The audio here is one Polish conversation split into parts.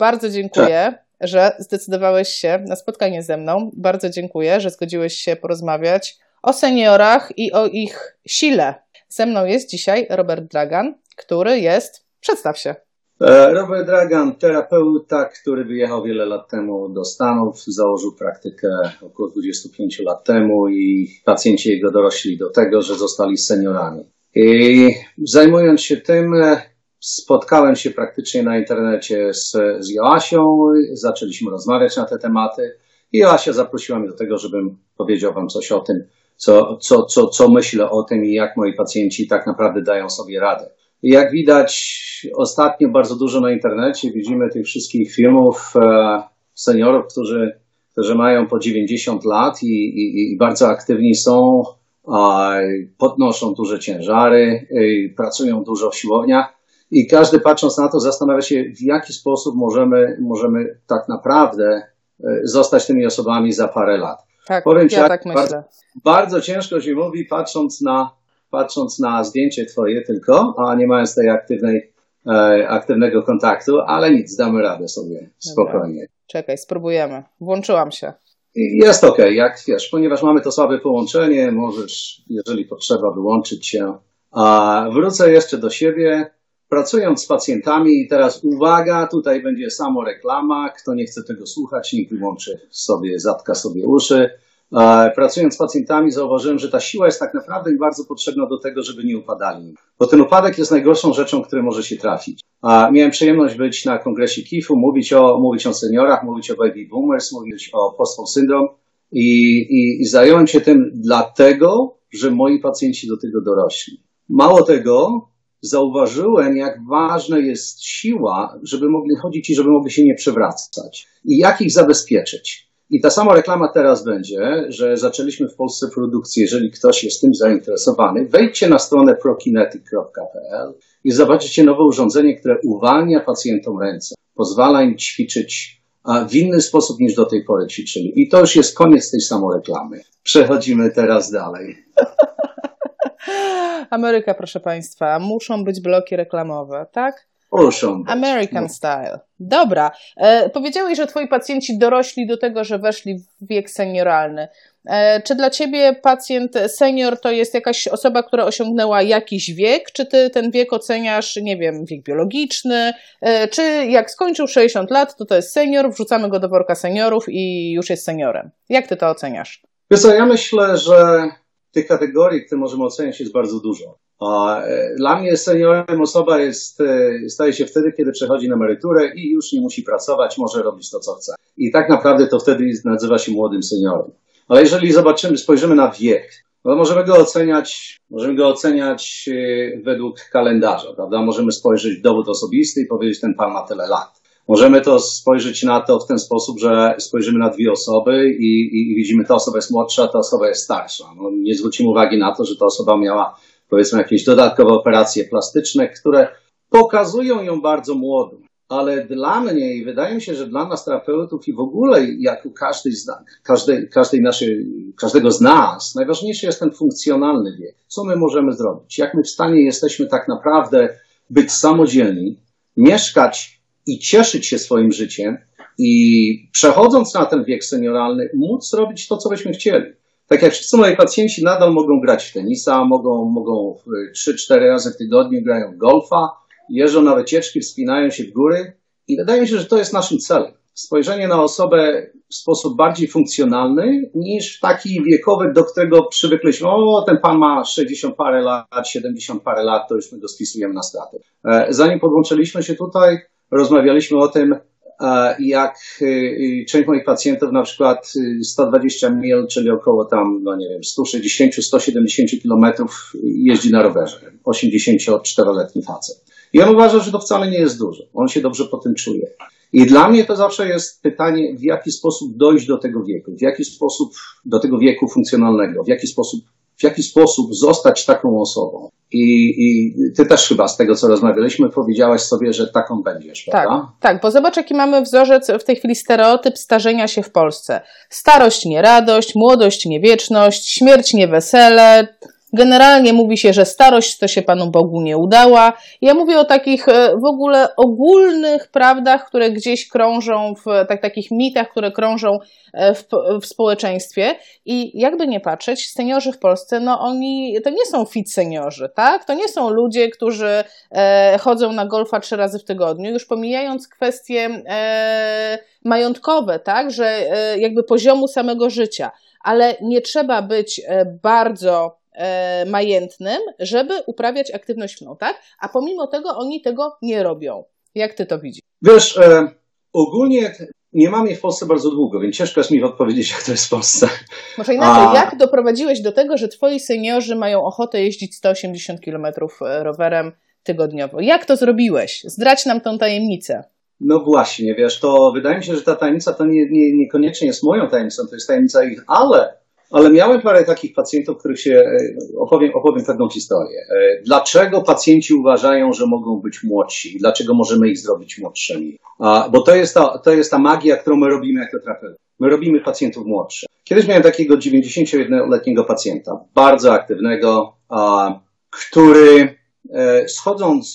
Bardzo dziękuję, że zdecydowałeś się na spotkanie ze mną. Bardzo dziękuję, że zgodziłeś się porozmawiać o seniorach i o ich sile. Ze mną jest dzisiaj Robert Dragan, który jest... Przedstaw się. Robert Dragan, terapeuta, który wyjechał wiele lat temu do Stanów, założył praktykę około 25 lat temu i pacjenci jego dorośli do tego, że zostali seniorami. I zajmując się tym, spotkałem się praktycznie na internecie z Joasią, zaczęliśmy rozmawiać na te tematy i Joasia zaprosiła mnie do tego, żebym powiedział wam coś o tym, co myślę o tym i jak moi pacjenci tak naprawdę dają sobie radę. Jak widać ostatnio bardzo dużo na internecie widzimy tych wszystkich filmów seniorów, którzy mają po 90 lat i bardzo aktywni są, podnoszą duże ciężary, pracują dużo w siłowniach i każdy patrząc na to zastanawia się, w jaki sposób możemy tak naprawdę zostać tymi osobami za parę lat. Tak, powiem ja tak myślę. Bardzo, bardzo ciężko się mówi patrząc na zdjęcie twoje tylko, a nie mając tej aktywnego kontaktu, ale nic, damy radę sobie spokojnie. Dobra. Czekaj, spróbujemy. Włączyłam się. Jest okej, jak wiesz, ponieważ mamy to słabe połączenie, możesz, jeżeli potrzeba, wyłączyć się. A wrócę jeszcze do siebie, pracując z pacjentami i teraz uwaga, tutaj będzie samoreklama, kto nie chce tego słuchać, niech wyłączy sobie, zatka sobie uszy. Pracując z pacjentami zauważyłem, że ta siła jest tak naprawdę bardzo potrzebna do tego, żeby nie upadali. Bo ten upadek jest najgorszą rzeczą, która może się trafić. Miałem przyjemność być na kongresie KIF-u, mówić o seniorach, mówić o baby boomers, mówić o post-fall syndrome i zająłem się tym dlatego, że moi pacjenci do tego dorośli. Mało tego, zauważyłem, jak ważna jest siła, żeby mogli chodzić i żeby mogli się nie przewracać. I jak ich zabezpieczyć? I ta sama reklama teraz będzie, że zaczęliśmy w Polsce produkcję. Jeżeli ktoś jest tym zainteresowany, wejdźcie na stronę prokinetic.pl i zobaczycie nowe urządzenie, które uwalnia pacjentom ręce. Pozwala im ćwiczyć w inny sposób niż do tej pory ćwiczyli. I to już jest koniec tej samoreklamy. Przechodzimy teraz dalej. Ameryka, proszę Państwa, muszą być bloki reklamowe, tak? American style. Dobra. Powiedziałeś, że twoi pacjenci dorośli do tego, że weszli w wiek senioralny. Czy dla ciebie pacjent senior to jest jakaś osoba, która osiągnęła jakiś wiek? Czy ty ten wiek oceniasz, nie wiem, wiek biologiczny? Czy jak skończył 60 lat, to jest senior, wrzucamy go do worka seniorów i już jest seniorem? Jak ty to oceniasz? Wiesz co, ja myślę, że tych kategorii, które możemy oceniać, jest bardzo dużo. Dla mnie seniorem osoba staje się wtedy, kiedy przechodzi na emeryturę i już nie musi pracować, może robić to, co chce. I tak naprawdę to wtedy nazywa się młodym seniorem. Ale jeżeli spojrzymy na wiek, no to możemy go oceniać według kalendarza, prawda? Możemy spojrzeć w dowód osobisty i powiedzieć, ten pan ma tyle lat. Możemy to spojrzeć na to w ten sposób, że spojrzymy na dwie osoby i widzimy, ta osoba jest młodsza, ta osoba jest starsza. No, nie zwrócimy uwagi na to, że ta osoba miała powiedzmy jakieś dodatkowe operacje plastyczne, które pokazują ją bardzo młodą. Ale dla mnie i wydaje mi się, że dla nas terapeutów i w ogóle jak u każdego z nas, najważniejszy jest ten funkcjonalny wiek. Co my możemy zrobić? Jak my w stanie jesteśmy tak naprawdę być samodzielni, mieszkać i cieszyć się swoim życiem i przechodząc na ten wiek senioralny, móc robić to, co byśmy chcieli. Tak jak wszyscy moi pacjenci nadal mogą grać w tenisa, mogą 3-4 razy w tygodniu grają w golfa, jeżdżą na wycieczki, wspinają się w góry i wydaje mi się, że to jest naszym celem. Spojrzenie na osobę w sposób bardziej funkcjonalny niż taki wiekowy, do którego przywykliśmy. O, ten pan ma 60 parę lat, 70 parę lat, to już my go spisujemy na straty. Zanim podłączyliśmy się tutaj, rozmawialiśmy o tym, jak część moich pacjentów na przykład 120 mil, czyli około tam, no nie wiem, 160-170 kilometrów jeździ na rowerze, 84-letni facet. I on uważa, że to wcale nie jest dużo, on się dobrze po tym czuje. I dla mnie to zawsze jest pytanie, w jaki sposób dojść do tego wieku, w jaki sposób do tego wieku funkcjonalnego, w jaki sposób zostać taką osobą. I ty też chyba z tego, co rozmawialiśmy, powiedziałaś sobie, że taką będziesz, prawda? Tak, bo zobacz, jaki mamy wzorzec w tej chwili stereotyp starzenia się w Polsce. Starość nie radość, młodość nie wieczność, śmierć nie wesele, Generalnie mówi się, że starość to się Panu Bogu nie udała. Ja mówię o takich w ogóle ogólnych prawdach, które gdzieś krążą, takich mitach, które krążą w społeczeństwie. I jakby nie patrzeć, seniorzy w Polsce, no oni to nie są fit seniorzy, tak? To nie są ludzie, którzy chodzą na golfa 3 razy w tygodniu, już pomijając kwestie majątkowe, tak? Że jakby poziomu samego życia. Ale nie trzeba być bardzo majętnym, żeby uprawiać aktywność fizyczną, tak? A pomimo tego oni tego nie robią. Jak ty to widzisz? Wiesz, ogólnie nie mam jej w Polsce bardzo długo, więc ciężko jest mi odpowiedzieć, jak to jest w Polsce. Może inaczej, jak doprowadziłeś do tego, że twoi seniorzy mają ochotę jeździć 180 km rowerem tygodniowo? Jak to zrobiłeś? Zdradź nam tą tajemnicę. No właśnie, wiesz, to wydaje mi się, że ta tajemnica to niekoniecznie jest moją tajemnicą, to jest tajemnica ich, ale miałem parę takich pacjentów, których się opowiem pewną historię. Dlaczego pacjenci uważają, że mogą być młodsi? Dlaczego możemy ich zrobić młodszymi? Bo to jest ta magia, którą my robimy jako terapeuci. My robimy pacjentów młodszych. Kiedyś miałem takiego 91-letniego pacjenta, bardzo aktywnego, który schodząc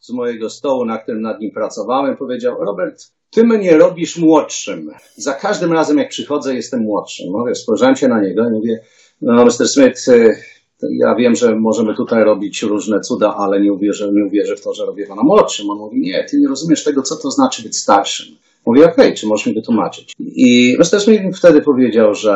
z mojego stołu, na którym nad nim pracowałem, powiedział: Robert, ty mnie robisz młodszym. Za każdym razem, jak przychodzę, jestem młodszym. Mówię, spojrzałem się na niego i mówię: no, Mr. Smith, ja wiem, że możemy tutaj robić różne cuda, ale nie uwierzę w to, że robię pana młodszym. On mówi: nie, ty nie rozumiesz tego, co to znaczy być starszym. Mówię: okej, czy możesz mi wytłumaczyć? I Mr. Smith wtedy powiedział, że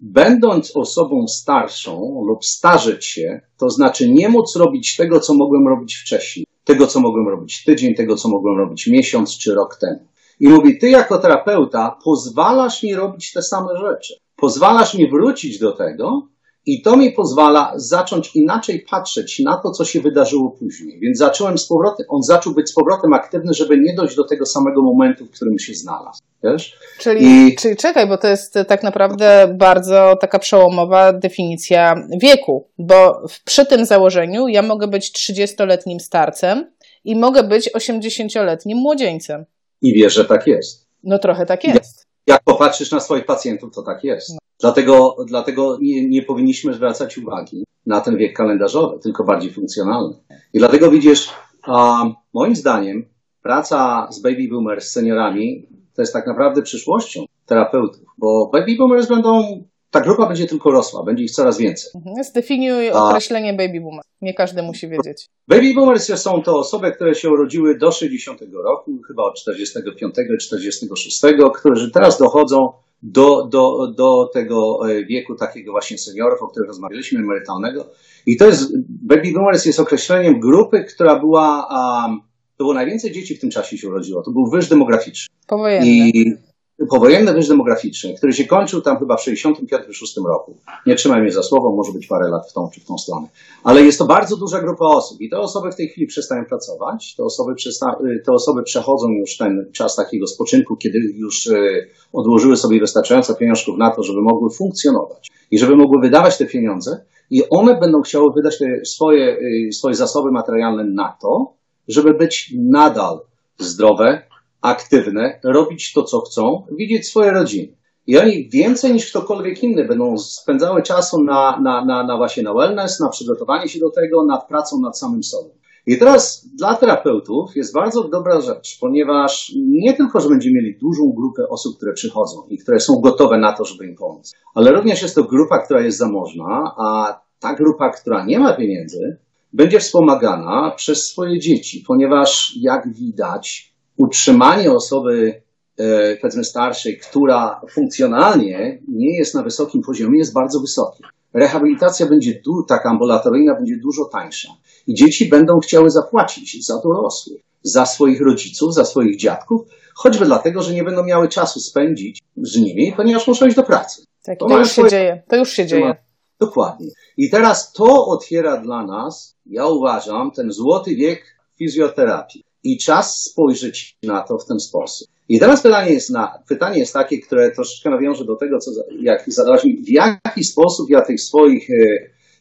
będąc osobą starszą lub starzeć się, to znaczy nie móc robić tego, co mogłem robić wcześniej. Tego, co mogłem robić tydzień, tego, co mogłem robić miesiąc czy rok temu. I mówi: ty jako terapeuta pozwalasz mi robić te same rzeczy. Pozwalasz mi wrócić do tego i to mi pozwala zacząć inaczej patrzeć na to, co się wydarzyło później. Więc zacząłem z powrotem, on zaczął być z powrotem aktywny, żeby nie dojść do tego samego momentu, w którym się znalazł. Wiesz? Czyli czekaj, bo to jest tak naprawdę bardzo taka przełomowa definicja wieku, bo przy tym założeniu ja mogę być 30-letnim starcem i mogę być 80-letnim młodzieńcem. I wiesz, że tak jest. No trochę tak jest. Jak popatrzysz na swoich pacjentów, to tak jest. No. Dlatego nie powinniśmy zwracać uwagi na ten wiek kalendarzowy, tylko bardziej funkcjonalny. I dlatego widzisz, moim zdaniem praca z baby boomers, z seniorami, to jest tak naprawdę przyszłością terapeutów, bo baby boomers będą, ta grupa będzie tylko rosła, będzie ich coraz więcej. Zdefiniuj określenie baby boomers. Nie każdy musi wiedzieć. Baby boomers są to osoby, które się urodziły do 60 roku, chyba od 45, 46, którzy teraz dochodzą do tego wieku takiego właśnie seniorów, o którym rozmawialiśmy, emerytalnego. I to jest, baby boomers jest określeniem grupy, która była, to było najwięcej dzieci w tym czasie się urodziło. To był wyż demograficzny. Powojenny wyż demograficzny, który się kończył tam chyba w 65-66 roku. Nie trzymaj mnie za słowo, może być parę lat w tą czy w tą stronę. Ale jest to bardzo duża grupa osób i te osoby w tej chwili przestają pracować. Te osoby przechodzą już ten czas takiego spoczynku, kiedy już odłożyły sobie wystarczająco pieniążków na to, żeby mogły funkcjonować i żeby mogły wydawać te pieniądze i one będą chciały wydać te swoje zasoby materialne na to, żeby być nadal zdrowe, aktywne, robić to, co chcą, widzieć swoje rodziny. I oni więcej niż ktokolwiek inny będą spędzały czasu na właśnie na wellness, na przygotowanie się do tego, nad pracą nad samym sobą. I teraz dla terapeutów jest bardzo dobra rzecz, ponieważ nie tylko, że będziemy mieli dużą grupę osób, które przychodzą i które są gotowe na to, żeby im pomóc, ale również jest to grupa, która jest zamożna, a ta grupa, która nie ma pieniędzy, będzie wspomagana przez swoje dzieci, ponieważ jak widać, utrzymanie osoby, powiedzmy starszej, która funkcjonalnie nie jest na wysokim poziomie, jest bardzo wysokie. Rehabilitacja będzie taka ambulatoryjna będzie dużo tańsza. I dzieci będą chciały zapłacić za dorosłych, za swoich rodziców, za swoich dziadków, choćby dlatego, że nie będą miały czasu spędzić z nimi, ponieważ muszą iść do pracy. Tak, to już się dzieje. Dokładnie. I teraz to otwiera dla nas, ja uważam, ten złoty wiek fizjoterapii. I czas spojrzeć na to w ten sposób. I teraz pytanie jest takie, które troszeczkę nawiąże do tego, co jak zadałaś mi, w jaki sposób ja tych swoich,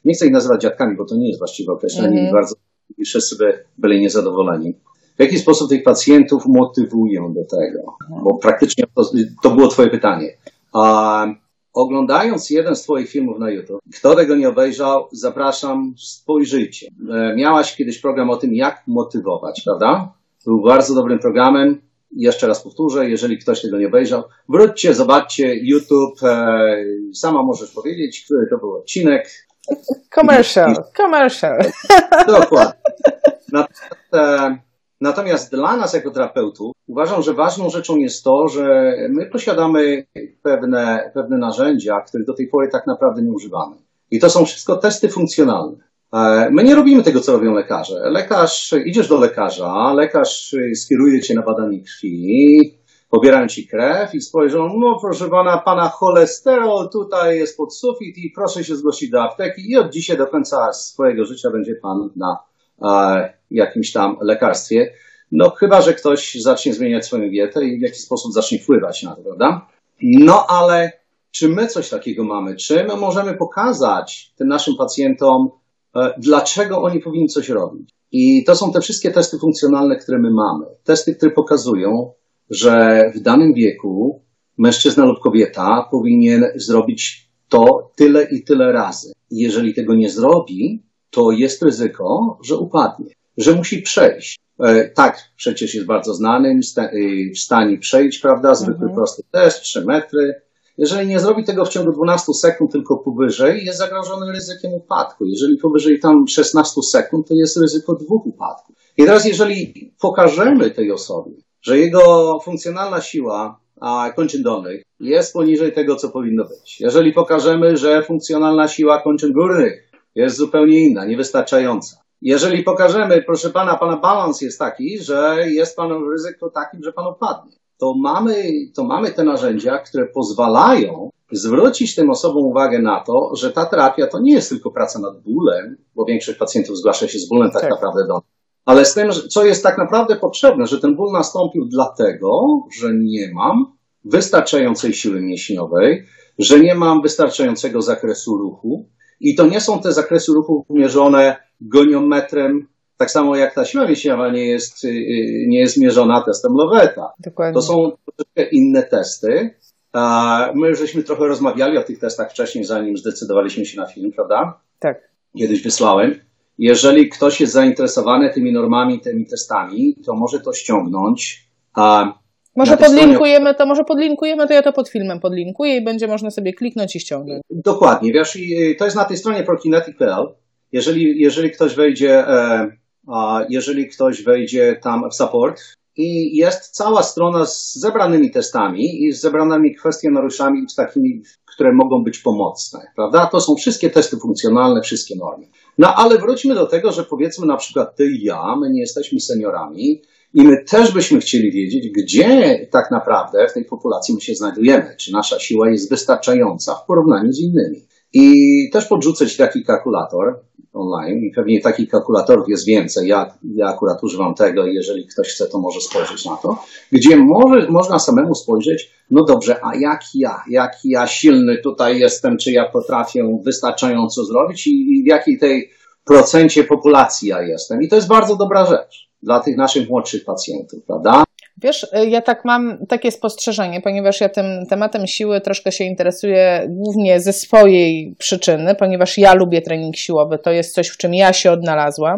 nie chcę ich nazywać dziadkami, bo to nie jest właściwe określenie i bardzo wszyscy byli niezadowoleni. W jaki sposób tych pacjentów motywują do tego? Bo praktycznie to było twoje pytanie. Oglądając jeden z Twoich filmów na YouTube, kto tego nie obejrzał, zapraszam, spojrzyjcie. Miałaś kiedyś program o tym, jak motywować, prawda? Był bardzo dobrym programem. Jeszcze raz powtórzę, jeżeli ktoś tego nie obejrzał, wróćcie, zobaczcie YouTube. Sama możesz powiedzieć, który to był odcinek. Commercial. Dokładnie. Natomiast dla nas jako terapeutów uważam, że ważną rzeczą jest to, że my posiadamy pewne narzędzia, których do tej pory tak naprawdę nie używamy. I to są wszystko testy funkcjonalne. My nie robimy tego, co robią lekarze. Idziesz do lekarza, lekarz skieruje cię na badanie krwi, pobierają ci krew i spojrzą, no proszę pana cholesterol tutaj jest pod sufit i proszę się zgłosić do apteki i od dzisiaj do końca swojego życia będzie pan na jakimś tam lekarstwie. No chyba, że ktoś zacznie zmieniać swoją dietę i w jakiś sposób zacznie wpływać na to, prawda? No ale czy my coś takiego mamy? Czy my możemy pokazać tym naszym pacjentom, dlaczego oni powinni coś robić? I to są te wszystkie testy funkcjonalne, które my mamy. Testy, które pokazują, że w danym wieku mężczyzna lub kobieta powinien zrobić to tyle i tyle razy. Jeżeli tego nie zrobi, to jest ryzyko, że upadnie, że musi przejść. Tak, przecież jest bardzo znanym, w stanie przejść, prawda, zwykły prosty test, 3 metry. Jeżeli nie zrobi tego w ciągu 12 sekund, tylko powyżej, jest zagrożony ryzykiem upadku. Jeżeli powyżej tam 16 sekund, to jest ryzyko 2 upadków. I teraz jeżeli pokażemy tej osobie, że jego funkcjonalna siła kończyn dolnych jest poniżej tego, co powinno być. Jeżeli pokażemy, że funkcjonalna siła kończyn górnych jest zupełnie inna, niewystarczająca. Jeżeli pokażemy, proszę pana, pana balans jest taki, że jest panu w ryzyku takim, że pan upadnie, to mamy te narzędzia, które pozwalają zwrócić tym osobom uwagę na to, że ta terapia to nie jest tylko praca nad bólem, bo większość pacjentów zgłasza się z bólem tak naprawdę do nas, ale z tym, co jest tak naprawdę potrzebne, że ten ból nastąpił dlatego, że nie mam wystarczającej siły mięśniowej, że nie mam wystarczającego zakresu ruchu. I to nie są te zakresy ruchu mierzone goniometrem, tak samo jak ta siła mięśniowa nie jest mierzona testem Loweta. Dokładnie. To są troszeczkę inne testy. My żeśmy trochę rozmawiali o tych testach wcześniej, zanim zdecydowaliśmy się na film, prawda? Tak. Kiedyś wysłałem. Jeżeli ktoś jest zainteresowany tymi normami, tymi testami, to może to ściągnąć. Może podlinkujemy, to ja to pod filmem podlinkuję i będzie można sobie kliknąć i ściągnąć. Dokładnie, wiesz, i to jest na tej stronie prokinetic.pl. Jeżeli ktoś wejdzie tam w support i jest cała strona z zebranymi testami i z zebranymi kwestionariuszami z takimi, które mogą być pomocne, prawda? To są wszystkie testy funkcjonalne, wszystkie normy. No ale wróćmy do tego, że powiedzmy na przykład ty i ja, my nie jesteśmy seniorami, i my też byśmy chcieli wiedzieć, gdzie tak naprawdę w tej populacji my się znajdujemy, czy nasza siła jest wystarczająca w porównaniu z innymi. I też podrzucę Ci taki kalkulator online i pewnie takich kalkulatorów jest więcej. Ja akurat używam tego i jeżeli ktoś chce, to może spojrzeć na to, gdzie można samemu spojrzeć, no dobrze, a jak ja silny tutaj jestem, czy ja potrafię wystarczająco zrobić i w jakiej tej procencie populacji ja jestem. I to jest bardzo dobra rzecz dla tych naszych młodszych pacjentów, prawda? Wiesz, ja tak mam takie spostrzeżenie, ponieważ ja tym tematem siły troszkę się interesuję głównie ze swojej przyczyny, ponieważ ja lubię trening siłowy, to jest coś, w czym ja się odnalazłam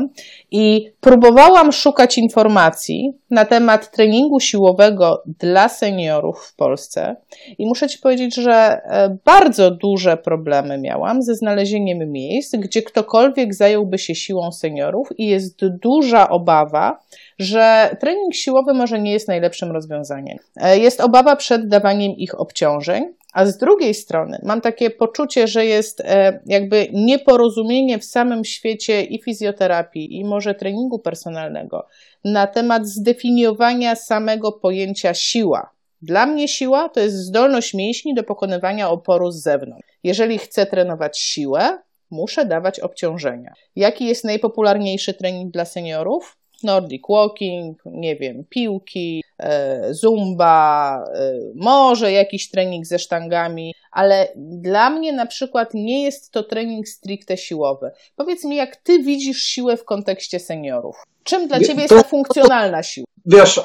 i próbowałam szukać informacji na temat treningu siłowego dla seniorów w Polsce i muszę Ci powiedzieć, że bardzo duże problemy miałam ze znalezieniem miejsc, gdzie ktokolwiek zająłby się siłą seniorów i jest duża obawa, że trening siłowy może nie jest najlepszym rozwiązaniem. Jest obawa przed dawaniem ich obciążeń, a z drugiej strony mam takie poczucie, że jest jakby nieporozumienie w samym świecie i fizjoterapii, i może treningu personalnego na temat zdefiniowania samego pojęcia siła. Dla mnie siła to jest zdolność mięśni do pokonywania oporu z zewnątrz. Jeżeli chcę trenować siłę, muszę dawać obciążenia. Jaki jest najpopularniejszy trening dla seniorów? Nordic walking, nie wiem, piłki, zumba, może jakiś trening ze sztangami, ale dla mnie na przykład nie jest to trening stricte siłowy. Powiedz mi, jak ty widzisz siłę w kontekście seniorów? Czym dla ciebie jest ta funkcjonalna siła? Wiesz,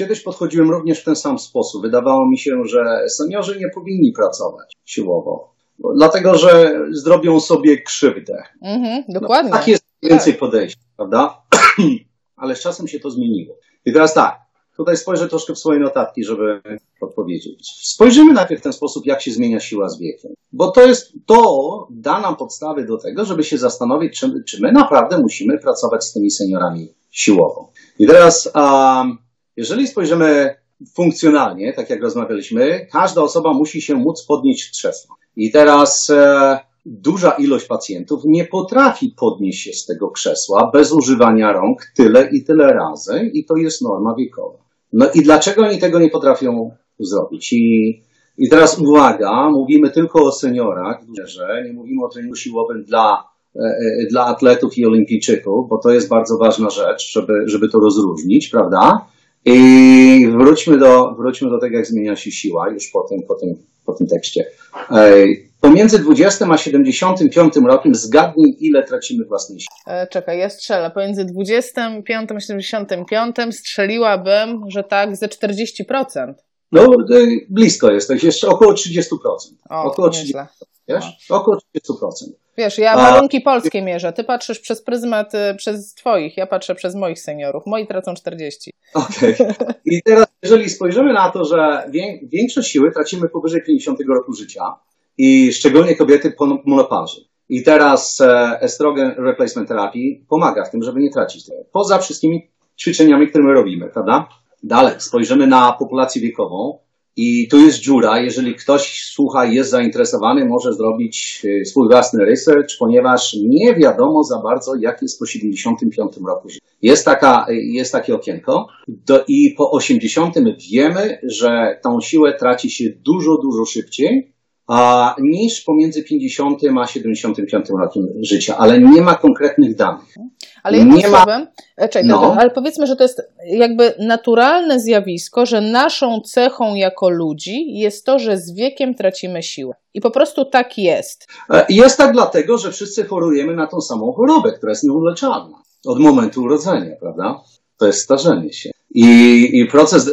Kiedyś podchodziłem również w ten sam sposób. Wydawało mi się, że seniorzy nie powinni pracować siłowo, dlatego że zrobią sobie krzywdę. Dokładnie. No, tak jest więcej podejść, prawda? Ale z czasem się to zmieniło. I teraz tak, tutaj spojrzę troszkę w swoje notatki, żeby odpowiedzieć. Spojrzymy najpierw w ten sposób, jak się zmienia siła z wiekiem. Bo to da nam podstawy do tego, żeby się zastanowić, czy my naprawdę musimy pracować z tymi seniorami siłowo. I teraz, jeżeli spojrzymy funkcjonalnie, tak jak rozmawialiśmy, każda osoba musi się móc podnieść z krzesła. I teraz duża ilość pacjentów nie potrafi podnieść się z tego krzesła bez używania rąk tyle i tyle razy i to jest norma wiekowa. No i dlaczego oni tego nie potrafią zrobić? I teraz uwaga, mówimy tylko o seniorach, że nie mówimy o treningu siłowym dla atletów i olimpijczyków, bo to jest bardzo ważna rzecz, żeby to rozróżnić, prawda? I wróćmy do tego, jak zmienia się siła już po tym tekście. Pomiędzy 20 a 75 rokiem zgadnij, ile tracimy własnej siły. Czekaj, ja strzelę. Pomiędzy 25 a 75 strzeliłabym, że tak, ze 40%. No, blisko jest. Jeszcze około 30%. O, około 30%. Wiesz? Około 30%. Wiesz, ja warunki polskie mierzę. Ty patrzysz przez pryzmat przez twoich, ja patrzę przez moich seniorów. Moi tracą 40. Okej. Okay. I teraz, jeżeli spojrzymy na to, że większość siły tracimy powyżej 50 roku życia i szczególnie kobiety po menopauzie. I teraz estrogen replacement terapii pomaga w tym, żeby nie tracić tego. Poza wszystkimi ćwiczeniami, które my robimy, prawda? Dalej, spojrzymy na populację wiekową. I tu jest dziura, jeżeli ktoś słucha, jest zainteresowany, może zrobić swój własny research, ponieważ nie wiadomo za bardzo, jak jest po 75 roku życia. Jest takie okienko i po 80 wiemy, że tą siłę traci się dużo, dużo szybciej niż pomiędzy 50 a 75 rokiem życia, ale nie ma konkretnych danych. Ale jednym słowem, ale powiedzmy, że to jest jakby naturalne zjawisko, że naszą cechą jako ludzi jest to, że z wiekiem tracimy siłę. I po prostu tak jest. Jest tak dlatego, że wszyscy chorujemy na tą samą chorobę, która jest nieuleczalna od momentu urodzenia, prawda? To jest starzenie się. I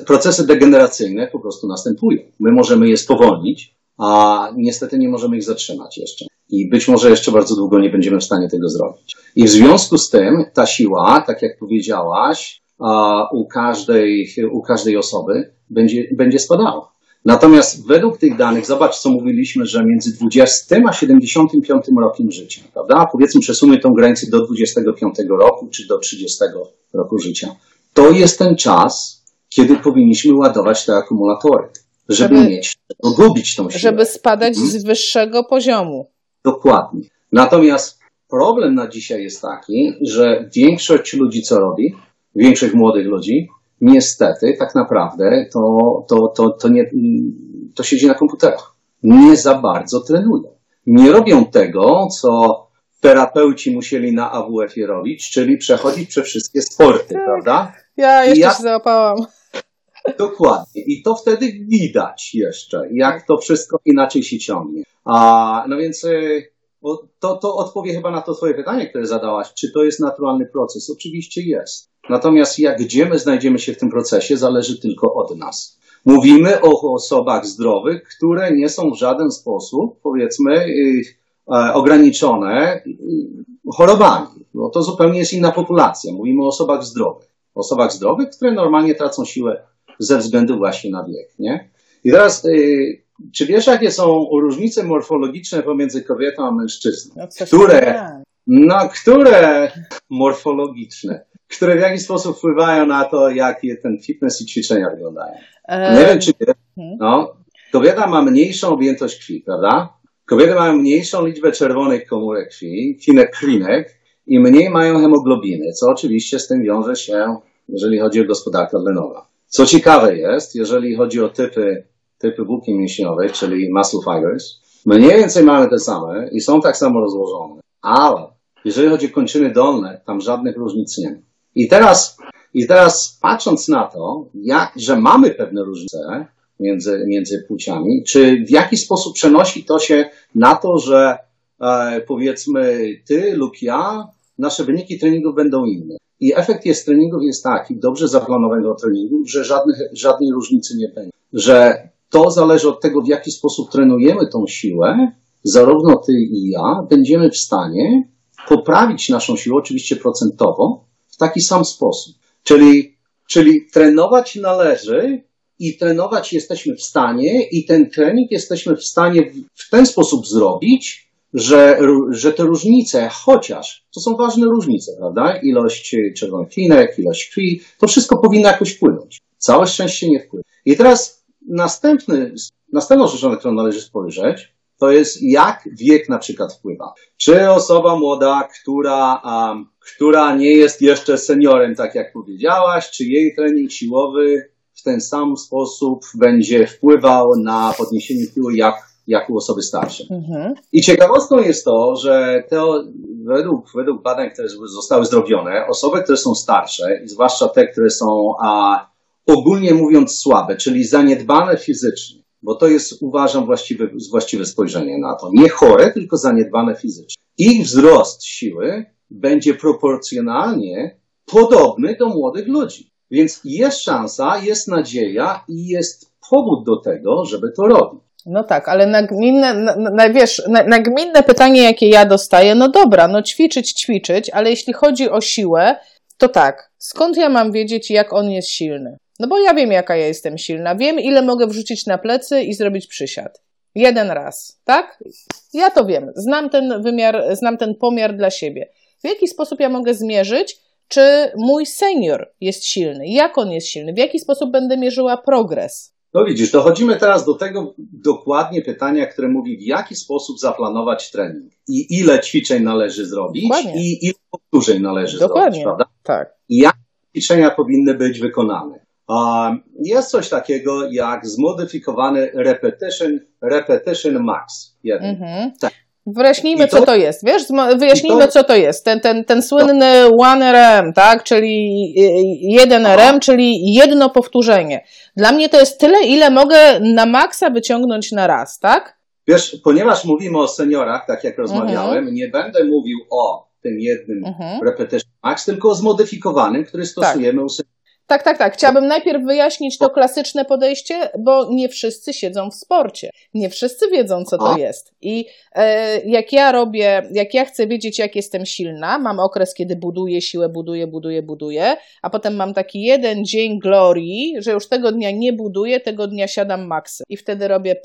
procesy degeneracyjne po prostu następują. My możemy je spowolnić, a niestety nie możemy ich zatrzymać jeszcze. I być może jeszcze bardzo długo nie będziemy w stanie tego zrobić. I w związku z tym ta siła, tak jak powiedziałaś, u każdej osoby będzie spadała. Natomiast według tych danych, zobacz co mówiliśmy, że między 20 a 75 rokiem życia, prawda? Powiedzmy, przesuńmy tą granicę do 25 roku czy do 30 roku życia. To jest ten czas, kiedy powinniśmy ładować te akumulatory. Żeby mieć, gubić tą siłę. Żeby spadać z wyższego poziomu. Dokładnie. Natomiast problem na dzisiaj jest taki, że większość ludzi co robi, większość młodych ludzi, niestety tak naprawdę to siedzi na komputerach. Nie za bardzo trenują. Nie robią tego, co terapeuci musieli na AWF-ie robić, czyli przechodzić przez wszystkie sporty, prawda? Ja jeszcze się załapałam. Dokładnie. I to wtedy widać jeszcze, jak to wszystko inaczej się ciągnie. No więc to odpowie chyba na to twoje pytanie, które zadałaś. Czy to jest naturalny proces? Oczywiście jest. Natomiast gdzie my znajdziemy się w tym procesie, zależy tylko od nas. Mówimy o osobach zdrowych, które nie są w żaden sposób, powiedzmy, ograniczone chorobami. No to zupełnie jest inna populacja. Mówimy o osobach zdrowych. Osobach zdrowych, które normalnie tracą siłę ze względu właśnie na wiek, nie? I teraz, czy wiesz, jakie są różnice morfologiczne pomiędzy kobietą a mężczyzną? No, które morfologiczne, które w jakiś sposób wpływają na to, jak ten fitness i ćwiczenia wyglądają. Nie wiem, czy wiesz, kobieta ma mniejszą objętość krwi, prawda? Kobiety mają mniejszą liczbę czerwonych komórek krwi, krwinek i mniej mają hemoglobiny, co oczywiście z tym wiąże się, jeżeli chodzi o gospodarkę tlenową. Co ciekawe jest, jeżeli chodzi o typy bułki mięśniowej, czyli muscle fibers, mniej więcej mamy te same i są tak samo rozłożone, ale jeżeli chodzi o kończyny dolne, tam żadnych różnic nie ma. I teraz patrząc na to, że mamy pewne różnice między płciami, czy w jaki sposób przenosi to się na to, że powiedzmy ty lub ja, nasze wyniki treningów będą inne. I efekt jest treningów jest taki, dobrze zaplanowanego treningu, że żadnej różnicy nie będzie. Że to zależy od tego, w jaki sposób trenujemy tą siłę, zarówno ty i ja będziemy w stanie poprawić naszą siłę, oczywiście procentowo, w taki sam sposób. Czyli trenować należy i trenować jesteśmy w stanie i ten trening jesteśmy w stanie w ten sposób zrobić, że te różnice, chociaż to są ważne różnice, prawda? Ilość czerwonkinek, ilość krwi, to wszystko powinno jakoś wpłynąć. Całe szczęście nie wpływa. I teraz następną rzeczą, na którą należy spojrzeć, to jest jak wiek na przykład wpływa. Czy osoba młoda, która nie jest jeszcze seniorem, tak jak powiedziałaś, czy jej trening siłowy w ten sam sposób będzie wpływał na podniesienie siły jak u osoby starszej. Mhm. I ciekawostką jest to, że według badań, które zostały zrobione, osoby, które są starsze, i zwłaszcza te, które są ogólnie mówiąc słabe, czyli zaniedbane fizycznie, bo to jest, uważam, właściwe spojrzenie na to. Nie chore, tylko zaniedbane fizycznie. Ich wzrost siły będzie proporcjonalnie podobny do młodych ludzi. Więc jest szansa, jest nadzieja i jest powód do tego, żeby to robić. No tak, ale nagminne pytanie, jakie ja dostaję, no dobra, no ćwiczyć, ale jeśli chodzi o siłę, to tak, skąd ja mam wiedzieć, jak on jest silny? No bo ja wiem, jaka ja jestem silna. Wiem, ile mogę wrzucić na plecy i zrobić przysiad. Jeden raz, tak? Ja to wiem. Znam ten wymiar, znam ten pomiar dla siebie. W jaki sposób ja mogę zmierzyć, czy mój senior jest silny? Jak on jest silny? W jaki sposób będę mierzyła progres? No widzisz, dochodzimy teraz do tego dokładnie pytania, które mówi, w jaki sposób zaplanować trening i ile ćwiczeń należy zrobić dokładnie. I ile powtórzeń należy dokładnie. Zrobić, prawda? Tak. I jakie ćwiczenia powinny być wykonane. Jest coś takiego jak zmodyfikowany repetition max. Mhm. Tak. Wyjaśnijmy, co to jest. Wiesz, wyjaśnijmy, co to jest. Ten słynny 1RM, tak? Czyli 1RM, czyli jedno powtórzenie. Dla mnie to jest tyle, ile mogę na maksa wyciągnąć na raz, tak? Wiesz, ponieważ mówimy o seniorach, tak jak rozmawiałem, nie będę mówił o tym jednym repetition max, tylko o zmodyfikowanym, który stosujemy u seniorów. Tak. Chciałabym najpierw wyjaśnić to klasyczne podejście, bo nie wszyscy siedzą w sporcie. Nie wszyscy wiedzą, co to jest. I jak ja chcę wiedzieć, jak jestem silna, mam okres, kiedy buduję siłę, buduję, a potem mam taki jeden dzień glorii, że już tego dnia nie buduję, tego dnia siadam maksy. I wtedy robię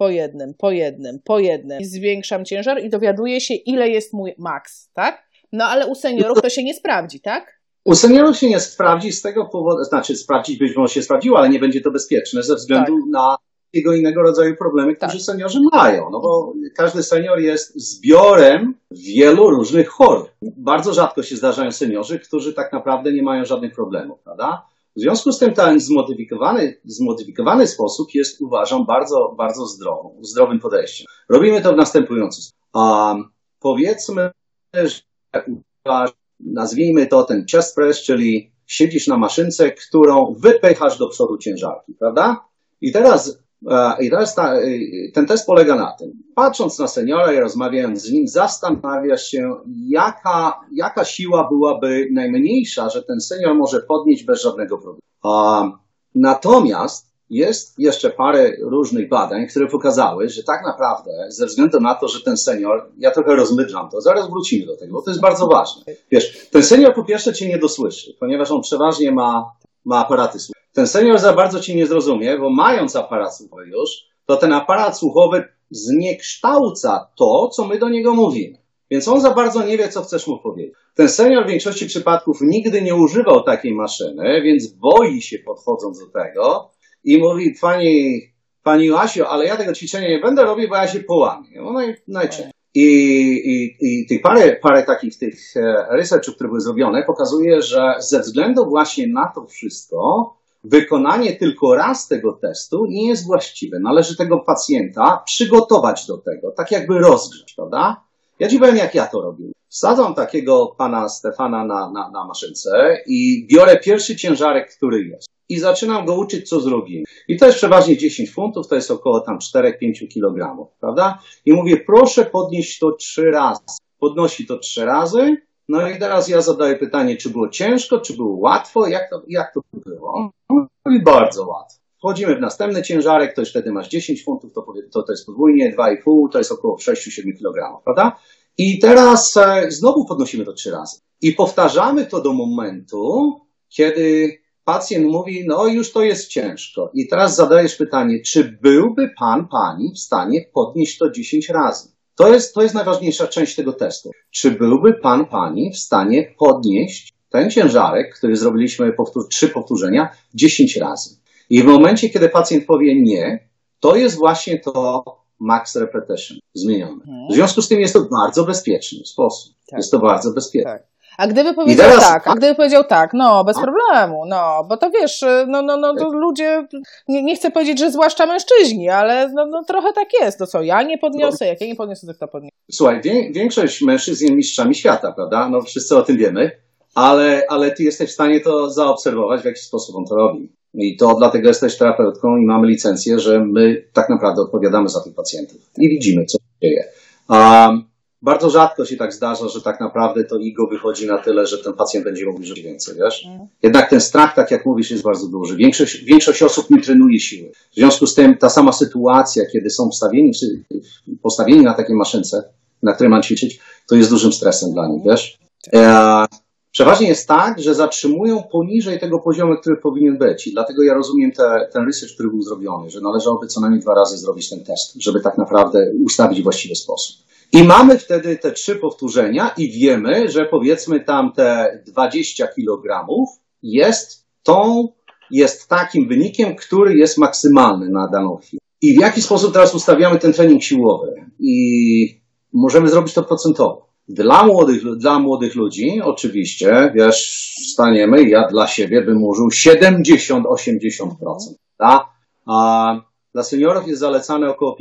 po jednym. I zwiększam ciężar i dowiaduję się, ile jest mój maks, tak? No ale u seniorów to się nie sprawdzi, tak? U seniorów się nie sprawdzi z tego powodu, znaczy sprawdzić być może się sprawdziło, ale nie będzie to bezpieczne ze względu na jego innego rodzaju problemy, które seniorzy mają, no bo każdy senior jest zbiorem wielu różnych chorób. Bardzo rzadko się zdarzają seniorzy, którzy tak naprawdę nie mają żadnych problemów, prawda? W związku z tym ten zmodyfikowany sposób jest, uważam, bardzo, bardzo zdrowym podejściem. Robimy to w następujący sposób. Powiedzmy, że nazwijmy to ten chest press, czyli siedzisz na maszynce, którą wypychasz do przodu ciężarki, prawda? I teraz ten test polega na tym. Patrząc na seniora i rozmawiając z nim, zastanawiasz się, jaka siła byłaby najmniejsza, że ten senior może podnieść bez żadnego problemu. Natomiast jest jeszcze parę różnych badań, które pokazały, że tak naprawdę ze względu na to, że ten senior, ja trochę rozmydlam to, zaraz wrócimy do tego, bo to jest bardzo ważne. Wiesz, ten senior po pierwsze cię nie dosłyszy, ponieważ on przeważnie ma aparaty słuchowe. Ten senior za bardzo cię nie zrozumie, bo mając aparat słuchowy już, to ten aparat słuchowy zniekształca to, co my do niego mówimy. Więc on za bardzo nie wie, co chcesz mu powiedzieć. Ten senior w większości przypadków nigdy nie używał takiej maszyny, więc boi się podchodząc do tego, i mówi, pani Joasio, ale ja tego ćwiczenia nie będę robił, bo ja się połamię. Ona najczęściej. I tych parę takich tych researchów, które były zrobione, pokazuje, że ze względu właśnie na to wszystko, wykonanie tylko raz tego testu nie jest właściwe. Należy tego pacjenta przygotować do tego, tak jakby rozgrzać, prawda? Ja ci powiem, jak ja to robię. Wsadzam takiego pana Stefana na maszynce i biorę pierwszy ciężarek, który jest. I zaczynam go uczyć, co zrobimy. I to jest przeważnie 10 funtów, to jest około tam 4-5 kg, prawda? I mówię, proszę podnieść to 3 razy. Podnosi to 3 razy, No i teraz ja zadaję pytanie, czy było ciężko, czy było łatwo, jak to było? I bardzo łatwo. Wchodzimy w następny ciężarek, to już wtedy masz 10 funtów, to jest podwójnie, 2,5, to jest około 6-7 kg, prawda? I teraz znowu podnosimy to 3 razy. I powtarzamy to do momentu, kiedy pacjent mówi, no już to jest ciężko. I teraz zadajesz pytanie, czy byłby pan, pani w stanie podnieść to 10 razy? To jest najważniejsza część tego testu. Czy byłby pan, pani w stanie podnieść ten ciężarek, który zrobiliśmy 3 powtórzenia, 10 razy? I w momencie, kiedy pacjent powie nie, to jest właśnie to max repetition zmienione. W związku z tym jest to bardzo bezpieczny sposób. Tak. Jest to bardzo bezpieczne. Tak. A gdyby powiedział teraz, tak, no bez problemu, no, bo to wiesz, to ludzie, nie chcę powiedzieć, że zwłaszcza mężczyźni, ale trochę tak jest, to co, ja nie podniosę, jak ja nie podniosę, to kto podniesie. Słuchaj, większość mężczyzn jest mistrzami świata, prawda, no wszyscy o tym wiemy, ale ty jesteś w stanie to zaobserwować, w jaki sposób on to robi. I to dlatego jesteś terapeutką i mamy licencję, że my tak naprawdę odpowiadamy za tych pacjentów i widzimy, co się dzieje. Bardzo rzadko się tak zdarza, że tak naprawdę to ego wychodzi na tyle, że ten pacjent będzie mówił, że więcej, wiesz? Jednak ten strach, tak jak mówisz, jest bardzo duży. Większość osób nie trenuje siły. W związku z tym ta sama sytuacja, kiedy są postawieni na takiej maszynce, na której mam ćwiczyć, to jest dużym stresem dla nich, wiesz? Przeważnie jest tak, że zatrzymują poniżej tego poziomu, który powinien być. I dlatego ja rozumiem ten research, który był zrobiony, że należałoby co najmniej 2 razy zrobić ten test, żeby tak naprawdę ustawić w właściwy sposób. I mamy wtedy te 3 powtórzenia i wiemy, że powiedzmy tam te 20 kg jest takim wynikiem, który jest maksymalny na daną chwilę. I w jaki sposób teraz ustawiamy ten trening siłowy? I możemy zrobić to procentowo. Dla młodych ludzi oczywiście, wiesz, staniemy, ja dla siebie bym użył 70-80%. Tak? A dla seniorów jest zalecane około 50%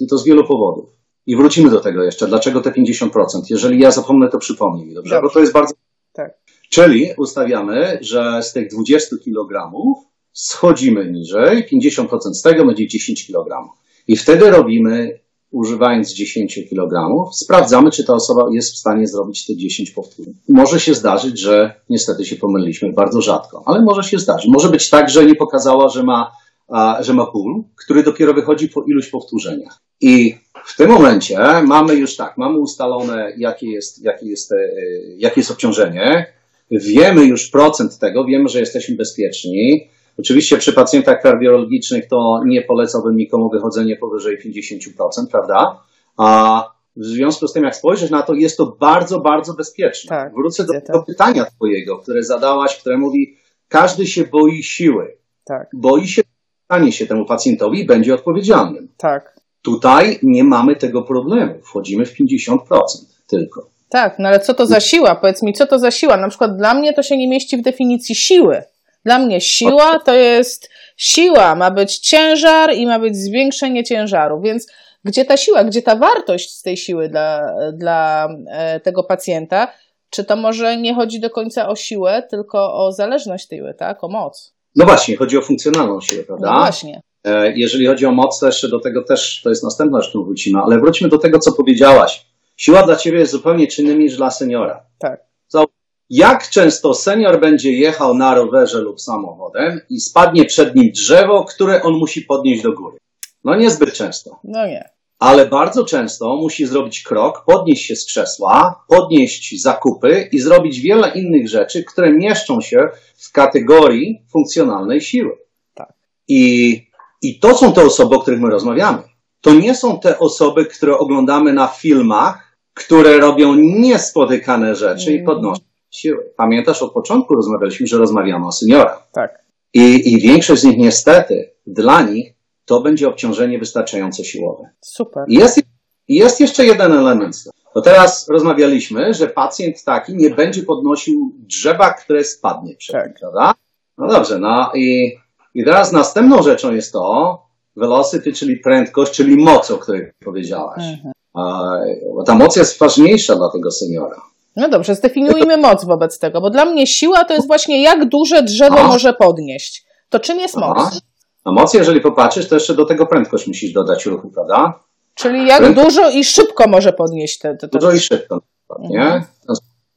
i to z wielu powodów. I wrócimy do tego jeszcze. Dlaczego te 50%? Jeżeli ja zapomnę, to przypomnij mi, dobrze? Bo to jest bardzo... Tak. Czyli ustawiamy, że z tych 20 kg schodzimy niżej, 50% z tego będzie 10 kg. I wtedy robimy, używając 10 kg, sprawdzamy, czy ta osoba jest w stanie zrobić te 10 powtórzeń. Może się zdarzyć, że niestety się pomyliliśmy bardzo rzadko, ale może się zdarzyć. Może być tak, że nie pokazała, że ma ból, który dopiero wychodzi po iluś powtórzeniach. I w tym momencie mamy już tak, mamy ustalone, jakie jest obciążenie, wiemy już procent tego, wiemy, że jesteśmy bezpieczni. Oczywiście przy pacjentach kardiologicznych to nie polecałbym nikomu wychodzenie powyżej 50%, prawda? A w związku z tym, jak spojrzysz na to, jest to bardzo, bardzo bezpieczne. Tak, wrócę do pytania twojego, które zadałaś, które mówi, każdy się boi siły. Tak. Boi się, stanie się temu pacjentowi i będzie odpowiedzialnym. Tak. Tutaj nie mamy tego problemu. Wchodzimy w 50% tylko. Tak, no ale co to za siła? Powiedz mi, co to za siła? Na przykład dla mnie to się nie mieści w definicji siły. Dla mnie siła to jest siła, ma być ciężar i ma być zwiększenie ciężaru, więc gdzie ta siła, gdzie ta wartość z tej siły dla tego pacjenta? Czy to może nie chodzi do końca o siłę, tylko o zależność siły, tak? O moc. No właśnie, chodzi o funkcjonalną siłę, prawda? No właśnie. Jeżeli chodzi o moc, jeszcze do tego też, to jest następna rzecz, którą wrócimy, ale wróćmy do tego, co powiedziałaś. Siła dla ciebie jest zupełnie czynnym niż dla seniora. Tak. Jak często senior będzie jechał na rowerze lub samochodem i spadnie przed nim drzewo, które on musi podnieść do góry? No niezbyt często. No nie. Ale bardzo często musi zrobić krok, podnieść się z krzesła, podnieść zakupy i zrobić wiele innych rzeczy, które mieszczą się w kategorii funkcjonalnej siły. Tak. I to są te osoby, o których my rozmawiamy. To nie są te osoby, które oglądamy na filmach, które robią niespotykane rzeczy i podnoszą siły. Pamiętasz, od początku rozmawialiśmy, że rozmawiamy o seniorach. Tak. I większość z nich niestety, dla nich to będzie obciążenie wystarczająco siłowe. Super. Jest jeszcze jeden element. Bo teraz rozmawialiśmy, że pacjent taki nie będzie podnosił drzewa, które spadnie przed nim, prawda? No dobrze, i teraz następną rzeczą jest to velocity, czyli prędkość, czyli moc, o której powiedziałaś. Ta moc jest ważniejsza dla tego seniora. No dobrze, zdefiniujmy moc wobec tego, bo dla mnie siła to jest właśnie jak duże drzewo może podnieść. To czym jest moc? A moc, jeżeli popatrzysz, to jeszcze do tego prędkość musisz dodać ruchu, prawda? Czyli jak dużo i szybko może podnieść te... Dużo i szybko, nie?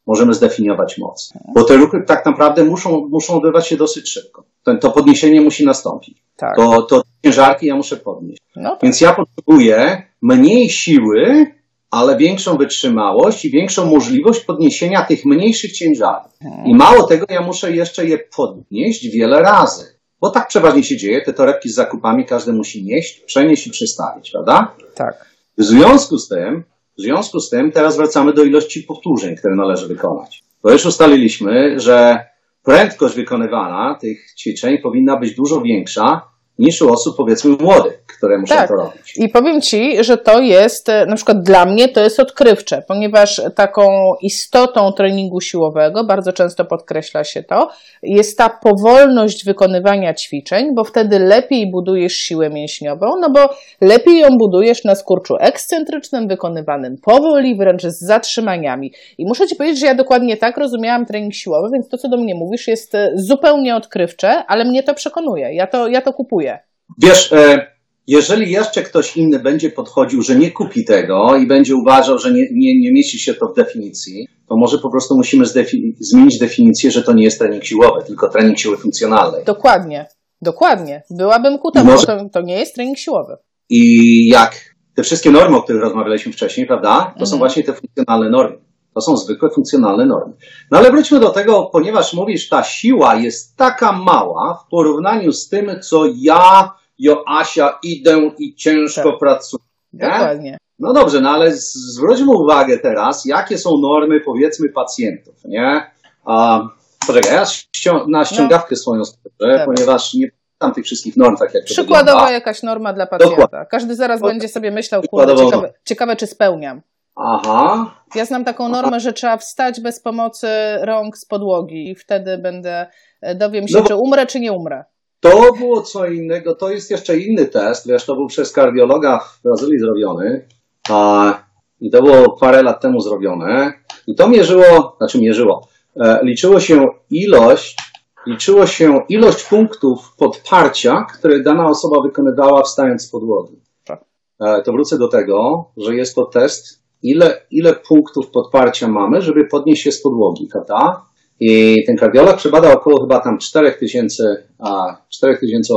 możemy zdefiniować moc. Bo te ruchy tak naprawdę muszą odbywać się dosyć szybko. To podniesienie musi nastąpić. Tak. To ciężarki ja muszę podnieść. No tak. Więc ja potrzebuję mniej siły, ale większą wytrzymałość i większą możliwość podniesienia tych mniejszych ciężarów. I mało tego, ja muszę jeszcze je podnieść wiele razy. Bo tak przeważnie się dzieje, te torebki z zakupami każdy musi nieść, przenieść i przystawić, prawda? Tak. W związku z tym teraz wracamy do ilości powtórzeń, które należy wykonać. Bo już ustaliliśmy, że prędkość wykonywana tych ćwiczeń powinna być dużo większa niż u osób, powiedzmy, młodych, które muszą to robić. I powiem Ci, że to jest, na przykład dla mnie to jest odkrywcze, ponieważ taką istotą treningu siłowego, bardzo często podkreśla się to, jest ta powolność wykonywania ćwiczeń, bo wtedy lepiej budujesz siłę mięśniową, no bo lepiej ją budujesz na skurczu ekscentrycznym, wykonywanym powoli, wręcz z zatrzymaniami. I muszę Ci powiedzieć, że ja dokładnie tak rozumiałam trening siłowy, więc to, co do mnie mówisz, jest zupełnie odkrywcze, ale mnie to przekonuje, ja to kupuję. Wiesz, jeżeli jeszcze ktoś inny będzie podchodził, że nie kupi tego i będzie uważał, że nie mieści się to w definicji, to może po prostu musimy zmienić definicję, że to nie jest trening siłowy, tylko trening siły funkcjonalnej. Dokładnie. Byłabym ku temu, może... to nie jest trening siłowy. I jak te wszystkie normy, o których rozmawialiśmy wcześniej, prawda, to są właśnie te funkcjonalne normy. To są zwykłe funkcjonalne normy. No ale wróćmy do tego, ponieważ mówisz, ta siła jest taka mała w porównaniu z tym, co ja, Joasia, idę i ciężko pracuję. Dokładnie. No dobrze, no ale zwróćmy uwagę teraz, jakie są normy, powiedzmy, pacjentów, nie? Poczekaj, ja na ściągawkę swoją spojrzę, ponieważ nie pamiętam tych wszystkich norm, tak jak to przykładowa wygląda. Jakaś norma dla pacjenta. Dokładnie. Każdy zaraz będzie sobie myślał, kurde, ciekawe, czy spełniam. Aha. Ja znam taką normę, że trzeba wstać bez pomocy rąk z podłogi i wtedy dowiem się, czy umrę, czy nie umrę. To było co innego, to jest jeszcze inny test, wiesz, to był przez kardiologa w Brazylii zrobiony i to było parę lat temu zrobione i to liczyło się ilość punktów podparcia, które dana osoba wykonywała wstając z podłogi. To wrócę do tego, że jest to test, ile punktów podparcia mamy, żeby podnieść się z podłogi, prawda? I ten kardiolog przebadał około chyba tam 4000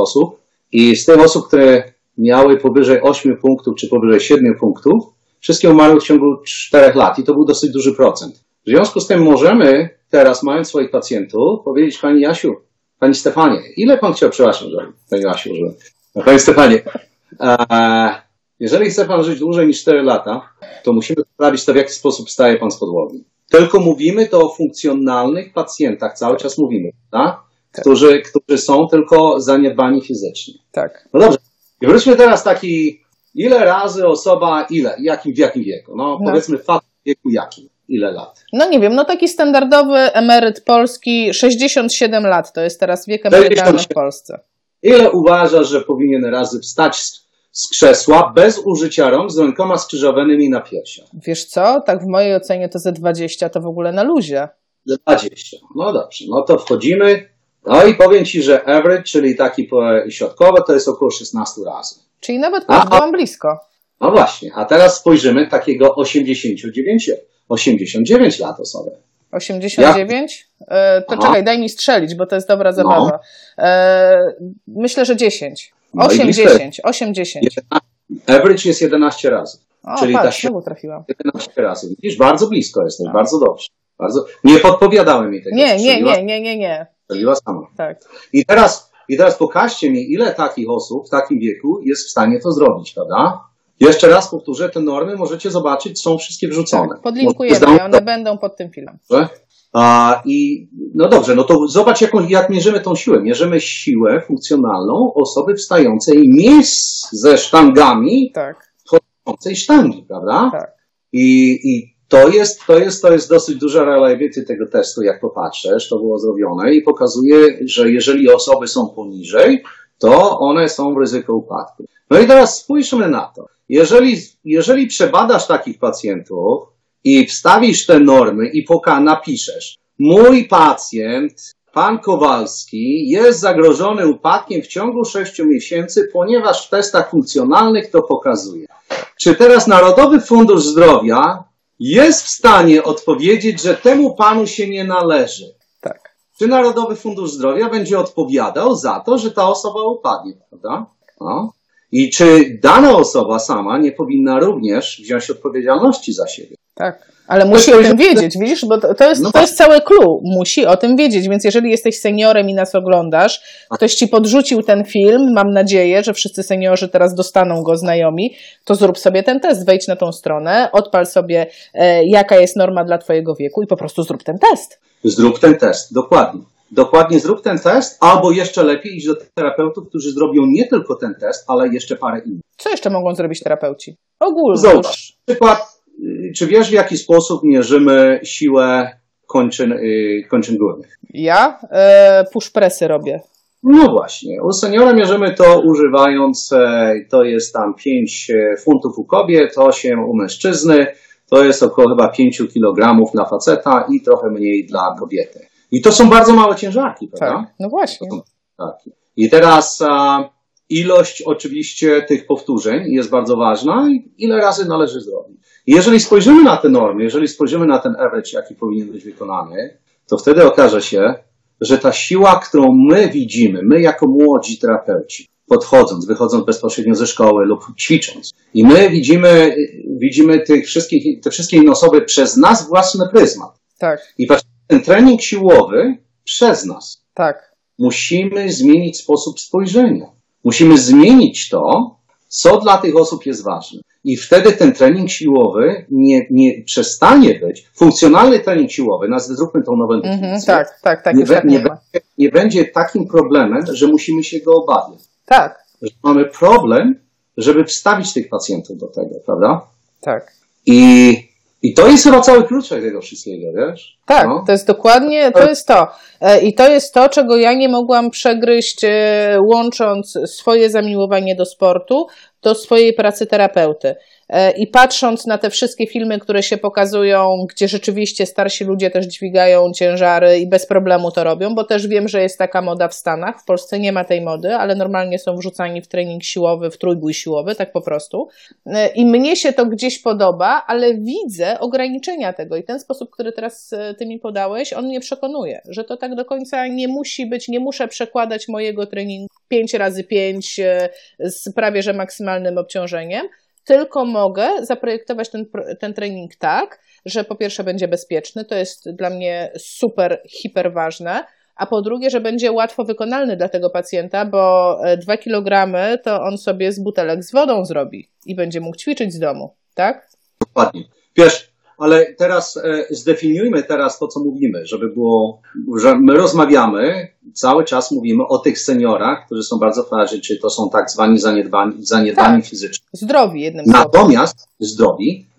osób i z tych osób, które miały powyżej 8 punktów czy powyżej 7 punktów, wszystkie umarły w ciągu 4 lat i to był dosyć duży procent. W związku z tym możemy teraz, mając swoich pacjentów, powiedzieć: Pani Jasiu, Pani Stefanie, ile Pan chciał, przepraszam, że Pani Jasiu, że Pani Stefanie, jeżeli chce Pan żyć dłużej niż 4 lata, to musimy sprawdzić to, w jaki sposób wstaje Pan z podłogi. Tylko mówimy to o funkcjonalnych pacjentach, cały czas mówimy, tak? Którzy są tylko zaniedbani fizycznie. Tak. No dobrze, i wróćmy teraz taki, ile razy osoba, w jakim wieku? No. Powiedzmy facet w wieku jakim? Ile lat? No nie wiem, no taki standardowy emeryt polski, 67 lat, to jest teraz wiek emerytalny w Polsce. Ile uważasz, że powinien razy wstać z krzesła, bez użycia rąk, z rękoma skrzyżowanymi na piersiach? Wiesz co, tak w mojej ocenie to ze 20 to w ogóle na luzie. 20, no dobrze, no to wchodzimy. No i powiem Ci, że average, czyli taki środkowo, to jest około 16 razy. Czyli nawet byłam blisko. No właśnie, a teraz spojrzymy takiego 89 lat osoby. 89? To czekaj, daj mi strzelić, bo to jest dobra zabawa. Myślę, że 10. No 8-10. Average jest 11 razy. O, czyli patrz, znowu trafiłam. 11 razy. Widzisz, bardzo blisko jesteś, bardzo dobrze. Bardzo... Nie podpowiadałem mi tego. Nie. Strzeliła sama. Tak. I teraz pokażcie mi, ile takich osób w takim wieku jest w stanie to zrobić, prawda? Jeszcze raz powtórzę, te normy możecie zobaczyć, są wszystkie wrzucone. Tak, podlinkujemy, one będą pod tym filmem. No dobrze, no to zobacz, jak mierzymy tą siłę. Mierzymy siłę funkcjonalną osoby wstającej nie ze sztangami, chodzącej sztangi, prawda? Tak. I to jest dosyć duża reliability tego testu, jak popatrzysz, to było zrobione i pokazuje, że jeżeli osoby są poniżej, to one są w ryzyku upadku. No i teraz spójrzmy na to. Jeżeli przebadasz takich pacjentów i wstawisz te normy i napiszesz: mój pacjent, pan Kowalski, jest zagrożony upadkiem w ciągu 6 miesięcy, ponieważ w testach funkcjonalnych to pokazuje. Czy teraz Narodowy Fundusz Zdrowia jest w stanie odpowiedzieć, że temu panu się nie należy. Tak. Czy Narodowy Fundusz Zdrowia będzie odpowiadał za to, że ta osoba upadnie, prawda? No. I czy dana osoba sama nie powinna również wziąć odpowiedzialności za siebie? Tak, ale musi o tym wiedzieć, widzisz, bo to jest całe clue, musi o tym wiedzieć, więc jeżeli jesteś seniorem i nas oglądasz, ktoś ci podrzucił ten film, mam nadzieję, że wszyscy seniorzy teraz dostaną go znajomi, to zrób sobie ten test, wejdź na tą stronę, odpal sobie jaka jest norma dla twojego wieku i po prostu zrób ten test. Zrób ten test, dokładnie. Dokładnie zrób ten test, albo jeszcze lepiej iść do terapeutów, którzy zrobią nie tylko ten test, ale jeszcze parę innych. Co jeszcze mogą zrobić terapeuci? Ogólnie. Zobacz, przykład. Czy wiesz, w jaki sposób mierzymy siłę kończyn górnych? Ja push pressy robię. No właśnie. U seniora mierzymy to używając, to jest tam 5 funtów u kobiet, 8 u mężczyzny. To jest około chyba 5 kg dla faceta i trochę mniej dla kobiety. I to są bardzo małe ciężarki, prawda? Tak, no właśnie. I teraz ilość oczywiście tych powtórzeń jest bardzo ważna i ile razy należy zrobić. Jeżeli spojrzymy na te normy, jeżeli spojrzymy na ten average, jaki powinien być wykonany, to wtedy okaże się, że ta siła, którą my widzimy, my jako młodzi terapeuci, podchodząc, wychodząc bezpośrednio ze szkoły lub ćwicząc, i my widzimy te wszystkie inne osoby przez nas własny pryzmat. Tak. I ten trening siłowy przez nas. Tak. Musimy zmienić sposób spojrzenia. Musimy zmienić to, co dla tych osób jest ważne. I wtedy ten trening siłowy nie przestanie być. Funkcjonalny trening siłowy, zróbmy tą nową definicję, nie będzie takim problemem, że musimy się go obawiać. Tak. Że mamy problem, żeby wstawić tych pacjentów do tego, prawda? Tak. I to jest chyba cały klucz tego wszystkiego, wiesz? Tak, no. To jest dokładnie, to jest to. I to jest to, czego ja nie mogłam przegryźć, łącząc swoje zamiłowanie do sportu do swojej pracy terapeuty. I patrząc na te wszystkie filmy, które się pokazują, gdzie rzeczywiście starsi ludzie też dźwigają ciężary i bez problemu to robią, bo też wiem, że jest taka moda w Stanach, w Polsce nie ma tej mody, ale normalnie są wrzucani w trening siłowy, w trójbój siłowy, tak po prostu. I mnie się to gdzieś podoba, ale widzę ograniczenia tego i ten sposób, który teraz ty mi podałeś, on mnie przekonuje, że to tak do końca nie musi być, nie muszę przekładać mojego treningu 5x5 z prawie że maksymalnym obciążeniem, tylko mogę zaprojektować ten trening tak, że po pierwsze będzie bezpieczny, to jest dla mnie super, hiper ważne, a po drugie, że będzie łatwo wykonalny dla tego pacjenta, bo 2 kg to on sobie z butelek z wodą zrobi i będzie mógł ćwiczyć z domu, tak? Dokładnie. Wiesz, ale teraz zdefiniujmy teraz to, co mówimy, żeby było, że my rozmawiamy, cały czas mówimy o tych seniorach, którzy są bardzo fraży, czy to są tak zwani zaniedbani fizyczni. Zdrowi jednym słowem.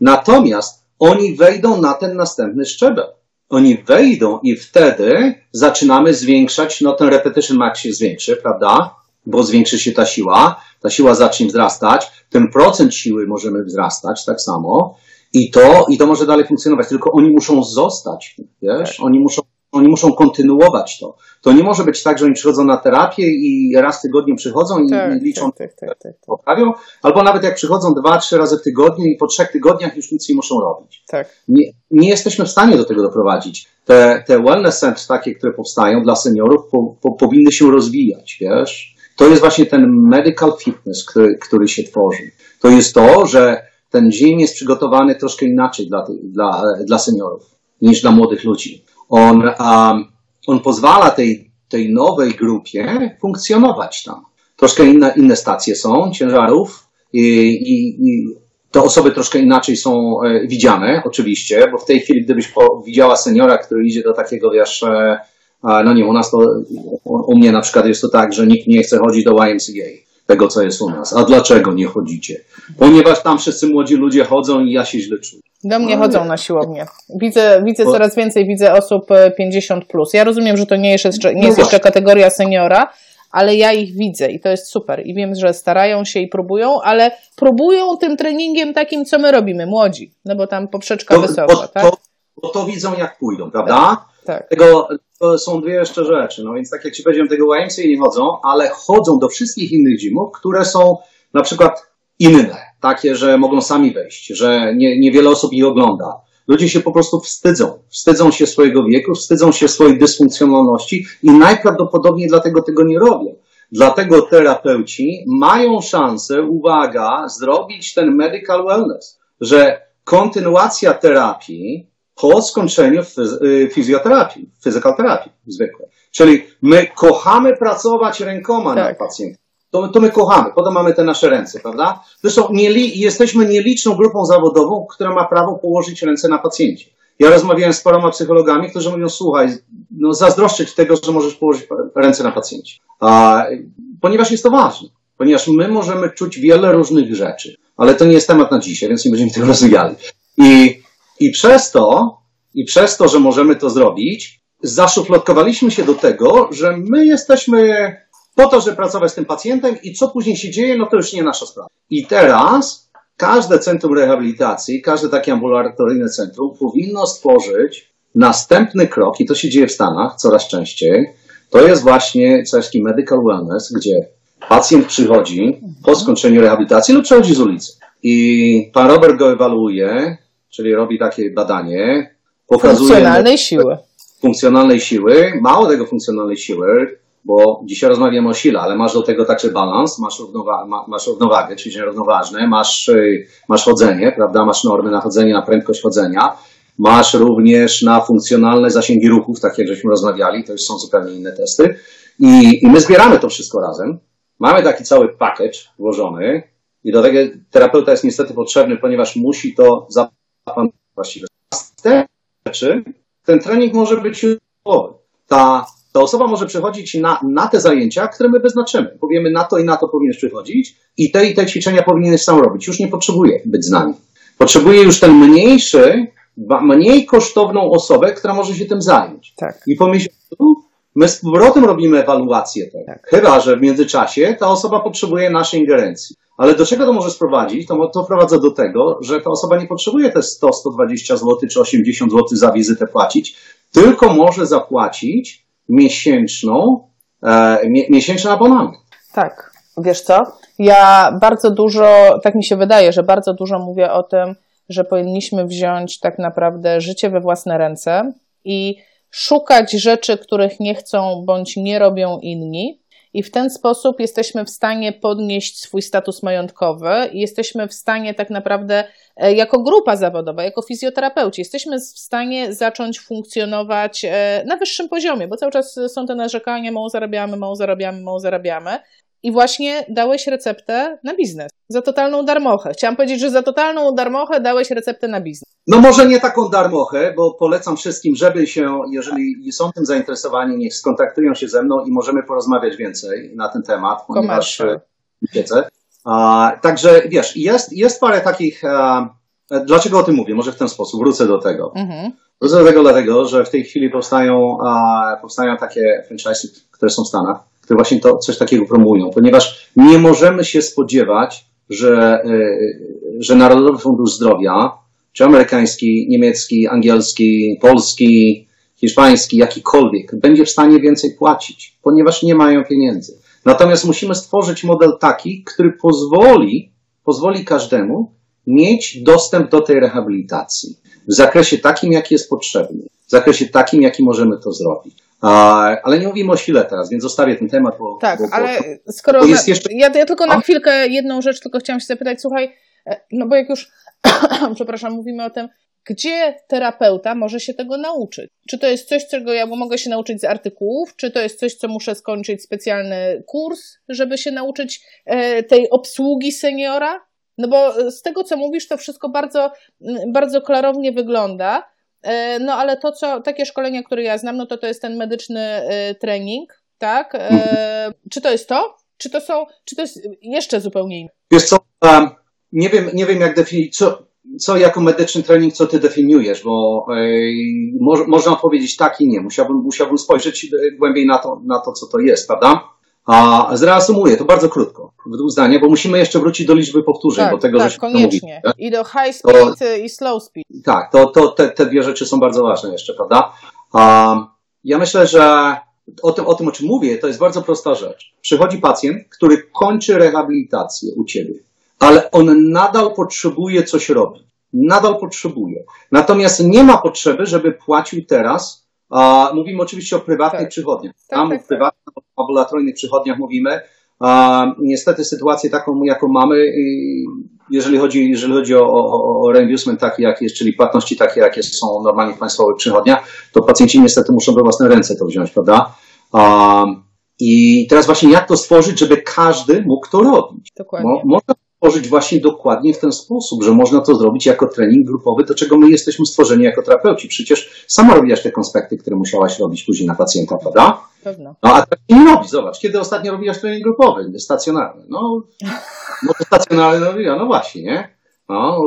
Natomiast oni wejdą na ten następny szczebel. Oni wejdą i wtedy zaczynamy zwiększać, ten repetition max się zwiększy, prawda? Bo zwiększy się ta siła zacznie wzrastać, ten procent siły możemy wzrastać tak samo. I to może dalej funkcjonować, tylko oni muszą zostać, wiesz, oni muszą kontynuować to. To nie może być tak, że oni przychodzą na terapię i raz w tygodniu przychodzą i liczą, poprawią, albo nawet jak przychodzą 2-3 razy w tygodniu i po 3 tygodniach już nic nie muszą robić. Tak. Nie jesteśmy w stanie do tego doprowadzić. Te wellness centers takie, które powstają dla seniorów, powinny się rozwijać, wiesz. To jest właśnie ten medical fitness, który się tworzy. To jest to, że ten dzień jest przygotowany troszkę inaczej dla seniorów niż dla młodych ludzi. On pozwala tej nowej grupie funkcjonować tam. Troszkę inne stacje są ciężarów i te osoby troszkę inaczej są widziane, oczywiście, bo w tej chwili, gdybyś widziała seniora, który idzie do takiego, wiesz, u nas to, u mnie na przykład jest to tak, że nikt nie chce chodzić do YMCA. Tego, co jest u nas. A dlaczego nie chodzicie? Ponieważ tam wszyscy młodzi ludzie chodzą i ja się źle czuję. Do mnie chodzą na siłownię. Widzę coraz więcej, osób 50+. Ja rozumiem, że to nie jest jeszcze kategoria seniora, ale ja ich widzę i to jest super. I wiem, że starają się i próbują, ale próbują tym treningiem takim, co my robimy, młodzi. No bo tam poprzeczka wysoka, tak? Bo to widzą, jak pójdą, prawda? Tak. To są dwie jeszcze rzeczy, więc tak jak ci powiedziałem, tego łajemcy nie chodzą, ale chodzą do wszystkich innych gymów, które są na przykład inne, takie, że mogą sami wejść, że niewiele osób ich ogląda, Ludzie się po prostu wstydzą. Wstydzą się swojego wieku, wstydzą się swojej dysfunkcjonalności i najprawdopodobniej dlatego tego nie robią. Dlatego terapeuci mają szansę, uwaga, zrobić ten medical wellness, że kontynuacja terapii po skończeniu fizjoterapii, physical terapii zwykle. Czyli my kochamy pracować rękoma na pacjenta. To my kochamy, potem mamy te nasze ręce, prawda? Zresztą jesteśmy nieliczną grupą zawodową, która ma prawo położyć ręce na pacjencie. Ja rozmawiałem z paroma psychologami, którzy mówią, słuchaj, no zazdroszczę ci tego, że możesz położyć ręce na pacjencie. Ponieważ jest to ważne, ponieważ my możemy czuć wiele różnych rzeczy, ale to nie jest temat na dzisiaj, więc nie będziemy tego rozwijali. I przez to, że możemy to zrobić, zaszufladkowaliśmy się do tego, że my jesteśmy po to, żeby pracować z tym pacjentem i co później się dzieje, no to już nie nasza sprawa. I teraz każde centrum rehabilitacji, każde takie ambulatoryjne centrum powinno stworzyć następny krok, i to się dzieje w Stanach coraz częściej, to jest właśnie czeski medical wellness, gdzie pacjent przychodzi po skończeniu rehabilitacji lub przechodzi z ulicy. I pan Robert go ewaluuje, czyli robi takie badanie, pokazuje funkcjonalnej siły, mało tego funkcjonalnej siły, bo dzisiaj rozmawiamy o sile, ale masz do tego także balans, masz równowagę, czyli równoważne, masz chodzenie, prawda? Masz normy na chodzenie, na prędkość chodzenia, masz również na funkcjonalne zasięgi ruchów, tak jak żeśmy rozmawiali, to już są zupełnie inne testy. I my zbieramy to wszystko razem, mamy taki cały package włożony i do tego terapeuta jest niestety potrzebny, ponieważ musi to zapanować właściwie. Z tych rzeczy ten trening może być użytkowy. Ta osoba może przychodzić na te zajęcia, które my wyznaczymy. Powiemy, na to powinieneś przychodzić i te ćwiczenia powinieneś sam robić. Już nie potrzebuje być z nami. Potrzebuje już ten mniej kosztowną osobę, która może się tym zająć. Tak. I po miesiącu my z powrotem robimy ewaluację tego. Tak. Chyba że w międzyczasie ta osoba potrzebuje naszej ingerencji. Ale do czego to może sprowadzić? To prowadzi do tego, że ta osoba nie potrzebuje te 100, 120 zł czy 80 zł za wizytę płacić, tylko może zapłacić miesięczny abonament. Tak, wiesz co? Ja bardzo dużo, tak mi się wydaje, że bardzo dużo mówię o tym, że powinniśmy wziąć tak naprawdę życie we własne ręce i szukać rzeczy, których nie chcą bądź nie robią inni i w ten sposób jesteśmy w stanie podnieść swój status majątkowy i jesteśmy w stanie tak naprawdę jako grupa zawodowa, jako fizjoterapeuci, jesteśmy w stanie zacząć funkcjonować na wyższym poziomie, bo cały czas są te narzekania, mało zarabiamy. I właśnie dałeś receptę na biznes. Za totalną darmochę. Chciałam powiedzieć, że za totalną darmochę dałeś receptę na biznes. No może nie taką darmochę, bo polecam wszystkim, żeby się, jeżeli są tym zainteresowani, niech skontaktują się ze mną i możemy porozmawiać więcej na ten temat, ponieważ wiedzę. Także wiesz, jest parę takich... Dlaczego o tym mówię? Może w ten sposób. Wrócę do tego. Mhm. Wrócę do tego dlatego, że w tej chwili powstają takie franchise'y, które są w Stanach, które właśnie to coś takiego promują, ponieważ nie możemy się spodziewać, że Narodowy Fundusz Zdrowia, czy amerykański, niemiecki, angielski, polski, hiszpański, jakikolwiek, będzie w stanie więcej płacić, ponieważ nie mają pieniędzy. Natomiast musimy stworzyć model taki, który pozwoli każdemu mieć dostęp do tej rehabilitacji w zakresie takim, jaki jest potrzebny, w zakresie takim, jaki możemy to zrobić. Ale nie mówimy o sile teraz, więc zostawię ten temat. Ja tylko na chwilkę jedną rzecz tylko chciałam się zapytać, słuchaj, no bo jak już, przepraszam, mówimy o tym, gdzie terapeuta może się tego nauczyć? Czy to jest coś, czego ja mogę się nauczyć z artykułów? Czy to jest coś, co muszę skończyć specjalny kurs, żeby się nauczyć tej obsługi seniora? No bo z tego, co mówisz, to wszystko bardzo, bardzo klarownie wygląda. No ale to, co takie szkolenia, które ja znam, no to jest ten medyczny trening, tak? Czy to jest to? Czy to jest jeszcze zupełnie inne? Wiesz co, nie wiem jak definiować, co jako medyczny trening, co ty definiujesz, bo można odpowiedzieć tak i nie. Musiałbym spojrzeć głębiej na to, co to jest, prawda? A zreasumuję to bardzo krótko, w dwóch zdaniach, bo musimy jeszcze wrócić do liczby powtórzeń, bo tego rzeczy koniecznie. Mówię, i do high speed i slow speed. Tak, te dwie rzeczy są bardzo ważne jeszcze, prawda? Ja myślę, że o czym mówię, to jest bardzo prosta rzecz. Przychodzi pacjent, który kończy rehabilitację u ciebie, ale on nadal potrzebuje coś robić. nadal potrzebuje. Natomiast nie ma potrzeby, żeby płacił teraz, mówimy oczywiście o prywatnych przychodniach. Tam o prywatnych, ambulatoryjnych przychodniach mówimy. Niestety sytuację taką, jaką mamy, jeżeli chodzi o reimbursement, czyli płatności takie, jakie są normalnie w państwowych przychodniach, to pacjenci niestety muszą we własne ręce to wziąć, prawda? I teraz właśnie jak to stworzyć, żeby każdy mógł to robić? Dokładnie. Można stworzyć właśnie dokładnie w ten sposób, że można to zrobić jako trening grupowy, do czego my jesteśmy stworzeni jako terapeuci. Przecież sama robiłaś te konspekty, które musiałaś robić później na pacjenta, prawda? Pewno. No, a tak nie robi, zobacz, kiedy ostatnio robiłaś trening grupowy, stacjonarny? No to stacjonarny robiła, no właśnie, nie? No,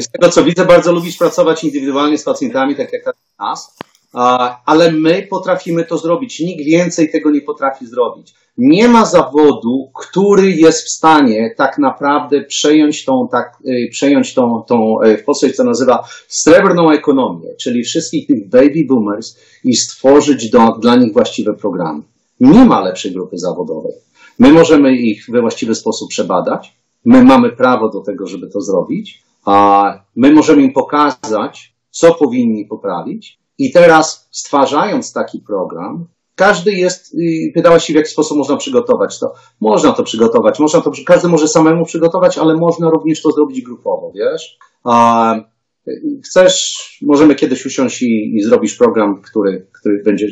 z tego co widzę, bardzo lubisz pracować indywidualnie z pacjentami, tak jak nas. Ale my potrafimy to zrobić. Nikt więcej tego nie potrafi zrobić. Nie ma zawodu, który jest w stanie tak naprawdę przejąć tą w Polsce co nazywa srebrną ekonomię, czyli wszystkich tych baby boomers i stworzyć dla nich właściwe programy. Nie ma lepszej grupy zawodowej. My możemy ich we właściwy sposób przebadać. My mamy prawo do tego, żeby to zrobić. My możemy im pokazać, co powinni poprawić. I teraz stwarzając taki program, każdy jest, pytałaś się w jaki sposób można przygotować to. Można to przygotować, każdy może samemu przygotować, ale można również to zrobić grupowo, wiesz. Chcesz, możemy kiedyś usiąść i zrobić program, który będzie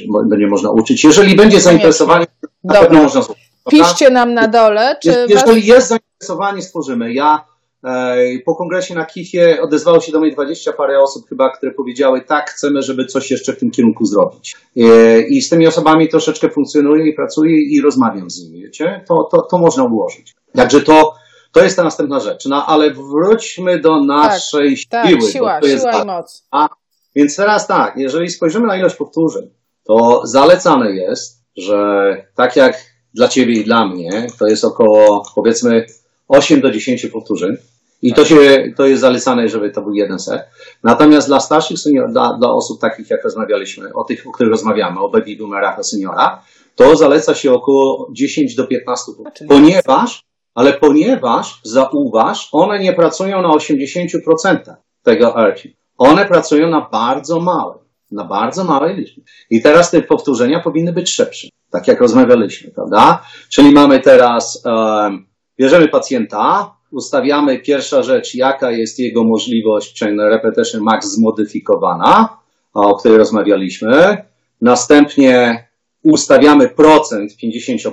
można uczyć. Jeżeli będzie zainteresowanie, na pewno można zrobić. Piszcie nam na dole. Jeżeli jest zainteresowanie, stworzymy. Po kongresie na KIF-ie odezwało się do mnie 20 parę osób chyba, które powiedziały tak, chcemy, żeby coś jeszcze w tym kierunku zrobić. I z tymi osobami troszeczkę funkcjonuję i pracuję i rozmawiam z nimi, wiecie? To można ułożyć. Także to jest ta następna rzecz. No ale wróćmy do naszej siły. Siła i moc. Więc teraz tak, jeżeli spojrzymy na ilość powtórzeń, to zalecane jest, że tak jak dla ciebie i dla mnie, to jest około powiedzmy 8 do 10 powtórzeń. I to jest zalecane, żeby to był jeden set. Natomiast dla starszych seniorów, dla osób takich, jak rozmawialiśmy, o których rozmawiamy, o baby boomerach, o seniorach, to zaleca się około 10 do 15 powtórzeń. Ponieważ, zauważ, one nie pracują na 80% tego RT. One pracują na bardzo małej liczbie. I teraz te powtórzenia powinny być szybsze. Tak jak rozmawialiśmy, prawda? Czyli mamy teraz... bierzemy pacjenta, ustawiamy pierwsza rzecz, jaka jest jego możliwość, czyli repetition max zmodyfikowana, o której rozmawialiśmy. Następnie ustawiamy procent 50%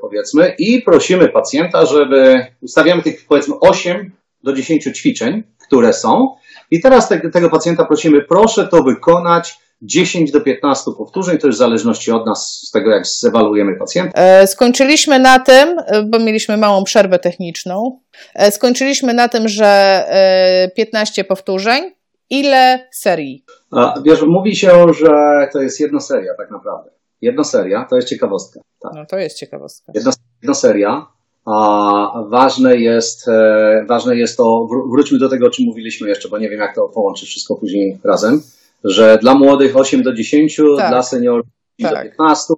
powiedzmy i prosimy pacjenta, żeby ustawiamy tych powiedzmy 8 do 10 ćwiczeń, które są. I teraz tego pacjenta prosimy, proszę to wykonać 10 do 15 powtórzeń, to już w zależności od nas, z tego jak zewaluujemy pacjenta. Skończyliśmy na tym, bo mieliśmy małą przerwę techniczną, skończyliśmy na tym, że 15 powtórzeń. Ile serii? Wiesz, mówi się, że to jest jedna seria tak naprawdę. Jedna seria, to jest ciekawostka. Tak. No to jest ciekawostka. Jedna seria. Ważne jest to, wróćmy do tego, o czym mówiliśmy jeszcze, bo nie wiem jak to połączy wszystko później razem, że dla młodych 8 do 10, dla seniorów do 15,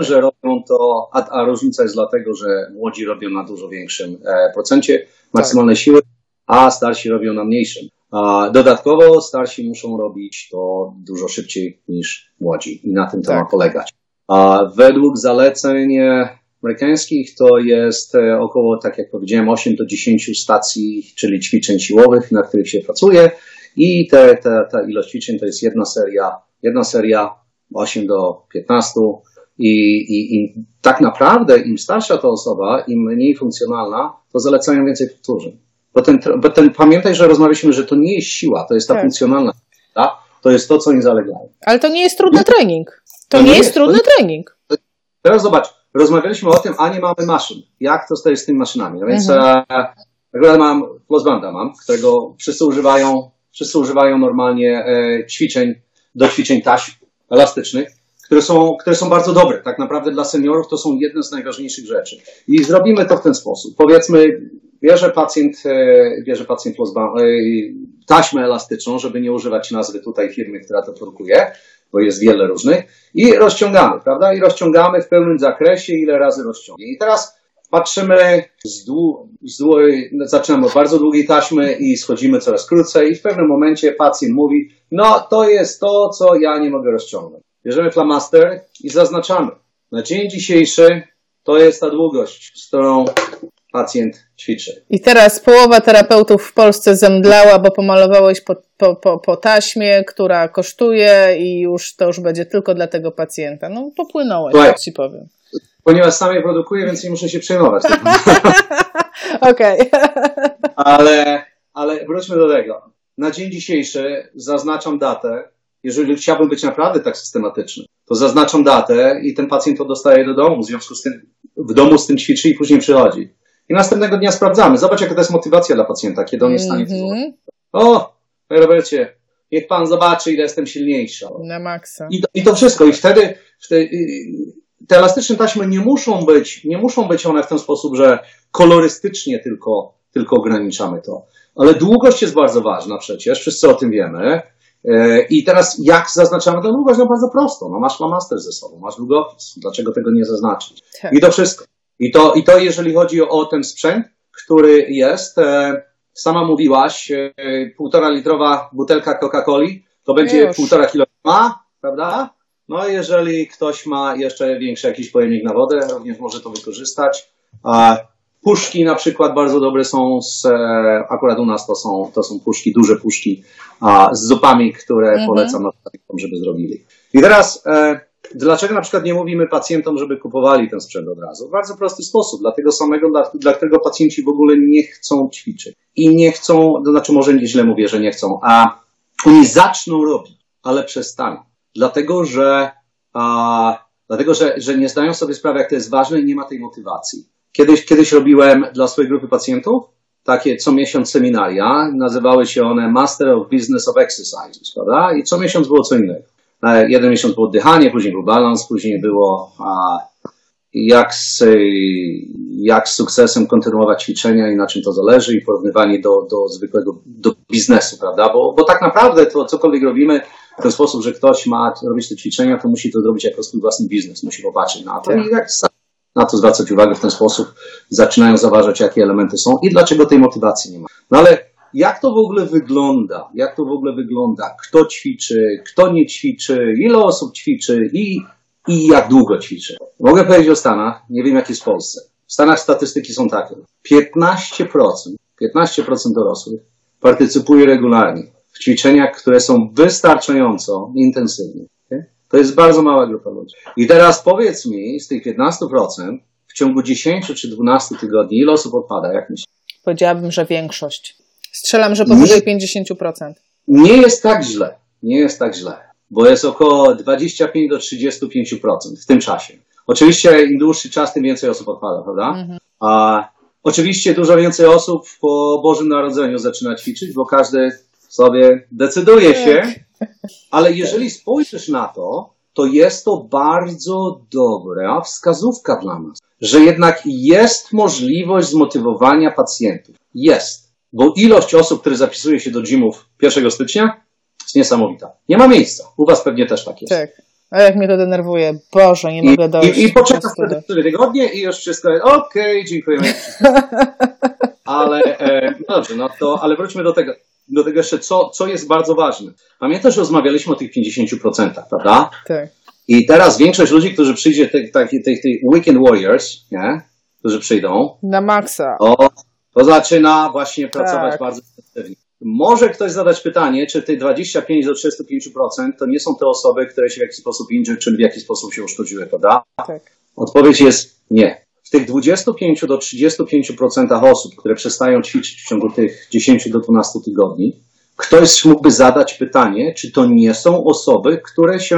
że robią to, a różnica jest dlatego, że młodzi robią na dużo większym procencie maksymalnej siły, a starsi robią na mniejszym. Dodatkowo starsi muszą robić to dużo szybciej niż młodzi i na tym to ma polegać. Według zaleceń amerykańskich to jest około, tak jak powiedziałem, 8 do 10 stacji, czyli ćwiczeń siłowych, na których się pracuje. I ta ilość ćwiczeń to jest jedna seria 8 do 15 i tak naprawdę im starsza ta osoba, im mniej funkcjonalna, to zalecają więcej powtórzeń. Bo pamiętaj, że rozmawialiśmy, że to nie jest siła, to jest ta funkcjonalna siła, to jest to, co im zalegają. Ale to nie jest trudny trening. To nie jest trudny trening. Teraz zobacz, rozmawialiśmy o tym, a nie mamy maszyn. Jak to stoi z tymi maszynami? No więc akurat mam Flossbanda, którego wszyscy używają normalnie ćwiczeń taśm elastycznych, które są bardzo dobre. Tak naprawdę dla seniorów to są jedne z najważniejszych rzeczy. I zrobimy to w ten sposób. Powiedzmy, bierze pacjent taśmę elastyczną, żeby nie używać nazwy tutaj firmy, która to produkuje, bo jest wiele różnych, i rozciągamy, prawda? I rozciągamy w pełnym zakresie, ile razy rozciągnie. I teraz Patrzymy zaczynamy od bardzo długiej taśmy i schodzimy coraz krócej i w pewnym momencie pacjent mówi, no to jest to, co ja nie mogę rozciągnąć. Bierzemy flamaster i zaznaczamy. Na dzień dzisiejszy to jest ta długość, z którą pacjent ćwiczy. I teraz połowa terapeutów w Polsce zemdlała, bo pomalowałeś po taśmie, która kosztuje i to już będzie tylko dla tego pacjenta. No popłynąłeś, tak ci powiem. Ponieważ sam je produkuję, więc nie muszę się przejmować. Okej. Ale wróćmy do tego. Na dzień dzisiejszy zaznaczam datę. Jeżeli chciałbym być naprawdę tak systematyczny, to zaznaczam datę i ten pacjent to dostaje do domu. W związku z tym w domu z tym ćwiczy i później przychodzi. I następnego dnia sprawdzamy. Zobacz, jaka to jest motywacja dla pacjenta, kiedy on jest w stanie przyjmować. O, Robercie, niech pan zobaczy, ile jestem silniejsza. Na maksa. I to wszystko. I wtedy te elastyczne taśmy nie muszą być one w ten sposób, że kolorystycznie tylko ograniczamy to. Ale długość jest bardzo ważna przecież, wszyscy o tym wiemy. I teraz jak zaznaczamy tę długość? No bardzo prosto. No masz flamaster ze sobą, masz długopis. Dlaczego tego nie zaznaczyć? I to wszystko. I to jeżeli chodzi o ten sprzęt, który jest, sama mówiłaś, 1,5-litrowa butelka Coca-Coli, to będzie 1,5 kilograma, prawda? No jeżeli ktoś ma jeszcze większy jakiś pojemnik na wodę, również może to wykorzystać. Puszki na przykład bardzo dobre są, akurat u nas to są puszki, duże puszki z zupami, które polecam pacjentom, żeby zrobili. I teraz dlaczego na przykład nie mówimy pacjentom, żeby kupowali ten sprzęt od razu? W bardzo prosty sposób, dla którego pacjenci w ogóle nie chcą ćwiczyć. I nie chcą, to znaczy może źle mówię, że nie chcą, a oni zaczną robić, ale przestaną. Dlatego, że nie zdają sobie sprawy, jak to jest ważne i nie ma tej motywacji. Kiedyś robiłem dla swojej grupy pacjentów takie co miesiąc seminaria. Nazywały się one Master of Business of Exercises, prawda? I co miesiąc było co innego. Jeden miesiąc było oddychanie, później był balans, później było jak z sukcesem kontynuować ćwiczenia i na czym to zależy i porównywanie do zwykłego do biznesu, prawda? Bo tak naprawdę to cokolwiek robimy w ten sposób, że ktoś ma robić te ćwiczenia, to musi to zrobić jako swój własny biznes, musi popatrzeć na to i jak na to zwracać uwagę w ten sposób, zaczynają zauważać, jakie elementy są i dlaczego tej motywacji nie ma. No ale jak to w ogóle wygląda? Kto ćwiczy, kto nie ćwiczy, ile osób ćwiczy i jak długo ćwiczy? Mogę powiedzieć o Stanach, nie wiem jak jest w Polsce. W Stanach statystyki są takie. 15% dorosłych partycypuje regularnie w ćwiczeniach, które są wystarczająco intensywne. To jest bardzo mała grupa ludzi. I teraz powiedz mi, z tych 15% w ciągu 10 czy 12 tygodni, ile osób odpada, jak myślisz? Powiedziałabym, że większość. Strzelam, że powyżej 50%. Nie jest tak źle, bo jest około 25 do 35% w tym czasie. Oczywiście im dłuższy czas, tym więcej osób odpada, prawda? Oczywiście dużo więcej osób po Bożym Narodzeniu zaczyna ćwiczyć, bo każdy sobie decyduje się, ale jeżeli spojrzysz na to, to jest to bardzo dobra wskazówka dla nas, że jednak jest możliwość zmotywowania pacjentów. Jest. Bo ilość osób, które zapisuje się do gymów 1 stycznia jest niesamowita. Nie ma miejsca. U was pewnie też tak jest. Tak. A jak mnie to denerwuje. Boże, nie mogę dojść. I poczekasz wtedy 4 tygodnie i już wszystko jest okej, dziękujemy. Ale wróćmy do tego. Do tego jeszcze, co jest bardzo ważne. Pamiętasz, że rozmawialiśmy o tych 50%, prawda? Tak. I teraz większość ludzi, którzy przyjdzie, tych weekend warriors, nie? Którzy przyjdą. Na maksa. To zaczyna właśnie pracować bardzo intensywnie. Może ktoś zadać pytanie, czy te 25 do 35% to nie są te osoby, które się w jakiś sposób injury, czyli w jakiś sposób się uszkodziły, prawda? Tak. Odpowiedź jest nie. W tych 25 do 35% osób, które przestają ćwiczyć w ciągu tych 10 do 12 tygodni, ktoś mógłby zadać pytanie, czy to nie są osoby, które się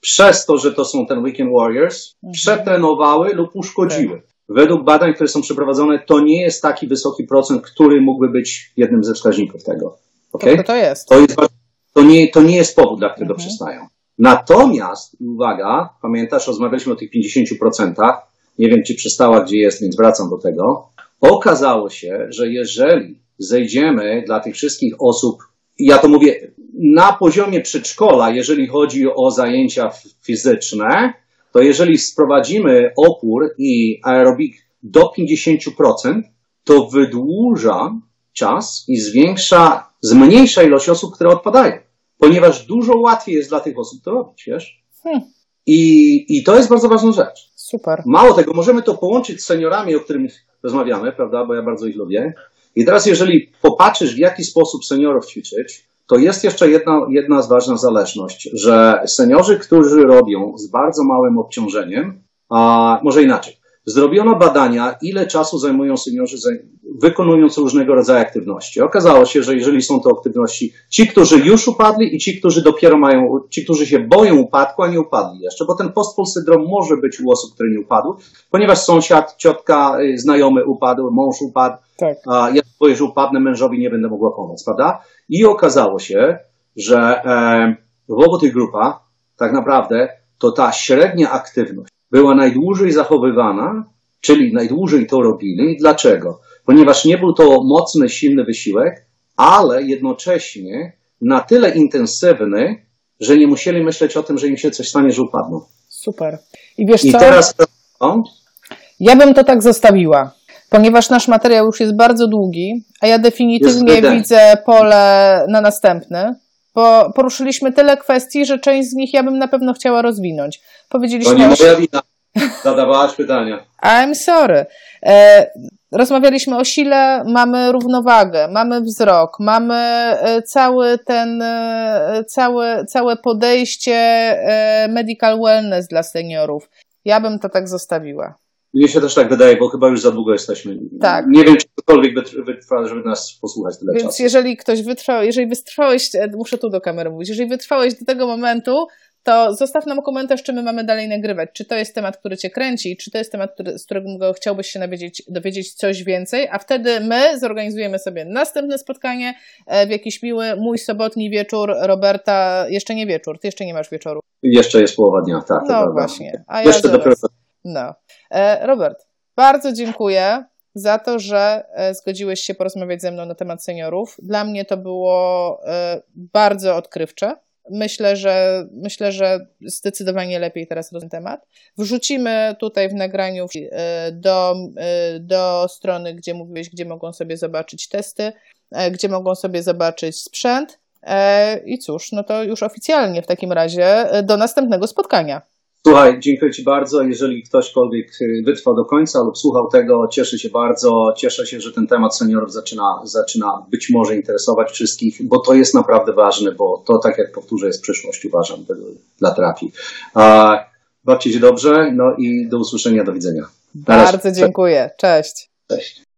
przez to, że to są ten Weekend Warriors, przetrenowały lub uszkodziły. Tak. Według badań, które są przeprowadzone, to nie jest taki wysoki procent, który mógłby być jednym ze wskaźników tego. Okay? To jest. To nie jest powód, dla którego przestają. Natomiast, uwaga, pamiętasz, rozmawialiśmy o tych 50%, nie wiem, czy przestała, gdzie jest, więc wracam do tego. Okazało się, że jeżeli zejdziemy dla tych wszystkich osób, ja to mówię na poziomie przedszkola, jeżeli chodzi o zajęcia fizyczne, to jeżeli sprowadzimy opór i aerobik do 50%, to wydłuża czas i zmniejsza ilość osób, które odpadają. Ponieważ dużo łatwiej jest dla tych osób to robić, wiesz? I to jest bardzo ważna rzecz. Super. Mało tego, możemy to połączyć z seniorami, o których rozmawiamy, prawda? Bo ja bardzo ich lubię. I teraz, jeżeli popatrzysz, w jaki sposób seniorów ćwiczyć, to jest jeszcze jedna ważna zależność, że seniorzy, którzy robią z bardzo małym obciążeniem, a może inaczej, zrobiono badania, ile czasu zajmują seniorzy wykonując różnego rodzaju aktywności. Okazało się, że jeżeli są to aktywności, ci, którzy już upadli i ci, którzy dopiero mają, ci, którzy się boją upadku, a nie upadli jeszcze, bo ten post-fall syndrom może być u osób, które nie upadły, ponieważ sąsiad, ciotka, znajomy upadł, mąż upadł, tak. A ja boję, że upadnę, mężowi nie będę mogła pomóc, prawda? I okazało się, że w obu tych grupach tak naprawdę to ta średnia aktywność była najdłużej zachowywana, czyli najdłużej to robili. Dlaczego? Ponieważ nie był to mocny, silny wysiłek, ale jednocześnie na tyle intensywny, że nie musieli myśleć o tym, że im się coś stanie, że upadną. Super. I wiesz co? I teraz... Ja bym to tak zostawiła, ponieważ nasz materiał już jest bardzo długi, a ja definitywnie widzę pole na następny. Bo poruszyliśmy tyle kwestii, że część z nich ja bym na pewno chciała rozwinąć. Powiedzieliśmy... To nie moja wina. Zadawałaś pytania. I'm sorry. Rozmawialiśmy o sile, mamy równowagę, mamy wzrok, mamy całe podejście medical wellness dla seniorów. Ja bym to tak zostawiła. Mnie się też tak wydaje, bo chyba już za długo jesteśmy. Tak. Nie wiem, czy ktokolwiek wytrwa, żeby nas posłuchać tyle czasu. Więc jeżeli ktoś wytrwał, jeżeli wytrwałeś, muszę tu do kamery mówić, jeżeli wytrwałeś do tego momentu, to zostaw nam komentarz, czy my mamy dalej nagrywać. Czy to jest temat, który Cię kręci, czy to jest temat, z którego chciałbyś się dowiedzieć coś więcej, a wtedy my zorganizujemy sobie następne spotkanie w jakiś miły, mój sobotni wieczór, Roberta, jeszcze nie wieczór, Ty jeszcze nie masz wieczoru. Jeszcze jest połowa dnia, tak. No właśnie. A ja jeszcze dopiero... No. Robert, bardzo dziękuję za to, że zgodziłeś się porozmawiać ze mną na temat seniorów. Dla mnie to było bardzo odkrywcze. Myślę, że zdecydowanie lepiej teraz rozumiem temat. Wrzucimy tutaj w nagraniu do strony, gdzie mówiłeś, gdzie mogą sobie zobaczyć testy, gdzie mogą sobie zobaczyć sprzęt. I cóż, no to już oficjalnie w takim razie do następnego spotkania. Słuchaj, dziękuję Ci bardzo. Jeżeli ktośkolwiek wytrwał do końca lub słuchał tego, cieszę się bardzo. Cieszę się, że ten temat seniorów zaczyna być może interesować wszystkich, bo to jest naprawdę ważne, bo to, tak jak powtórzę, jest przyszłość, uważam, dla terapii. Bawcie się dobrze, no i do usłyszenia, do widzenia. Bardzo dziękuję. Cześć. Cześć.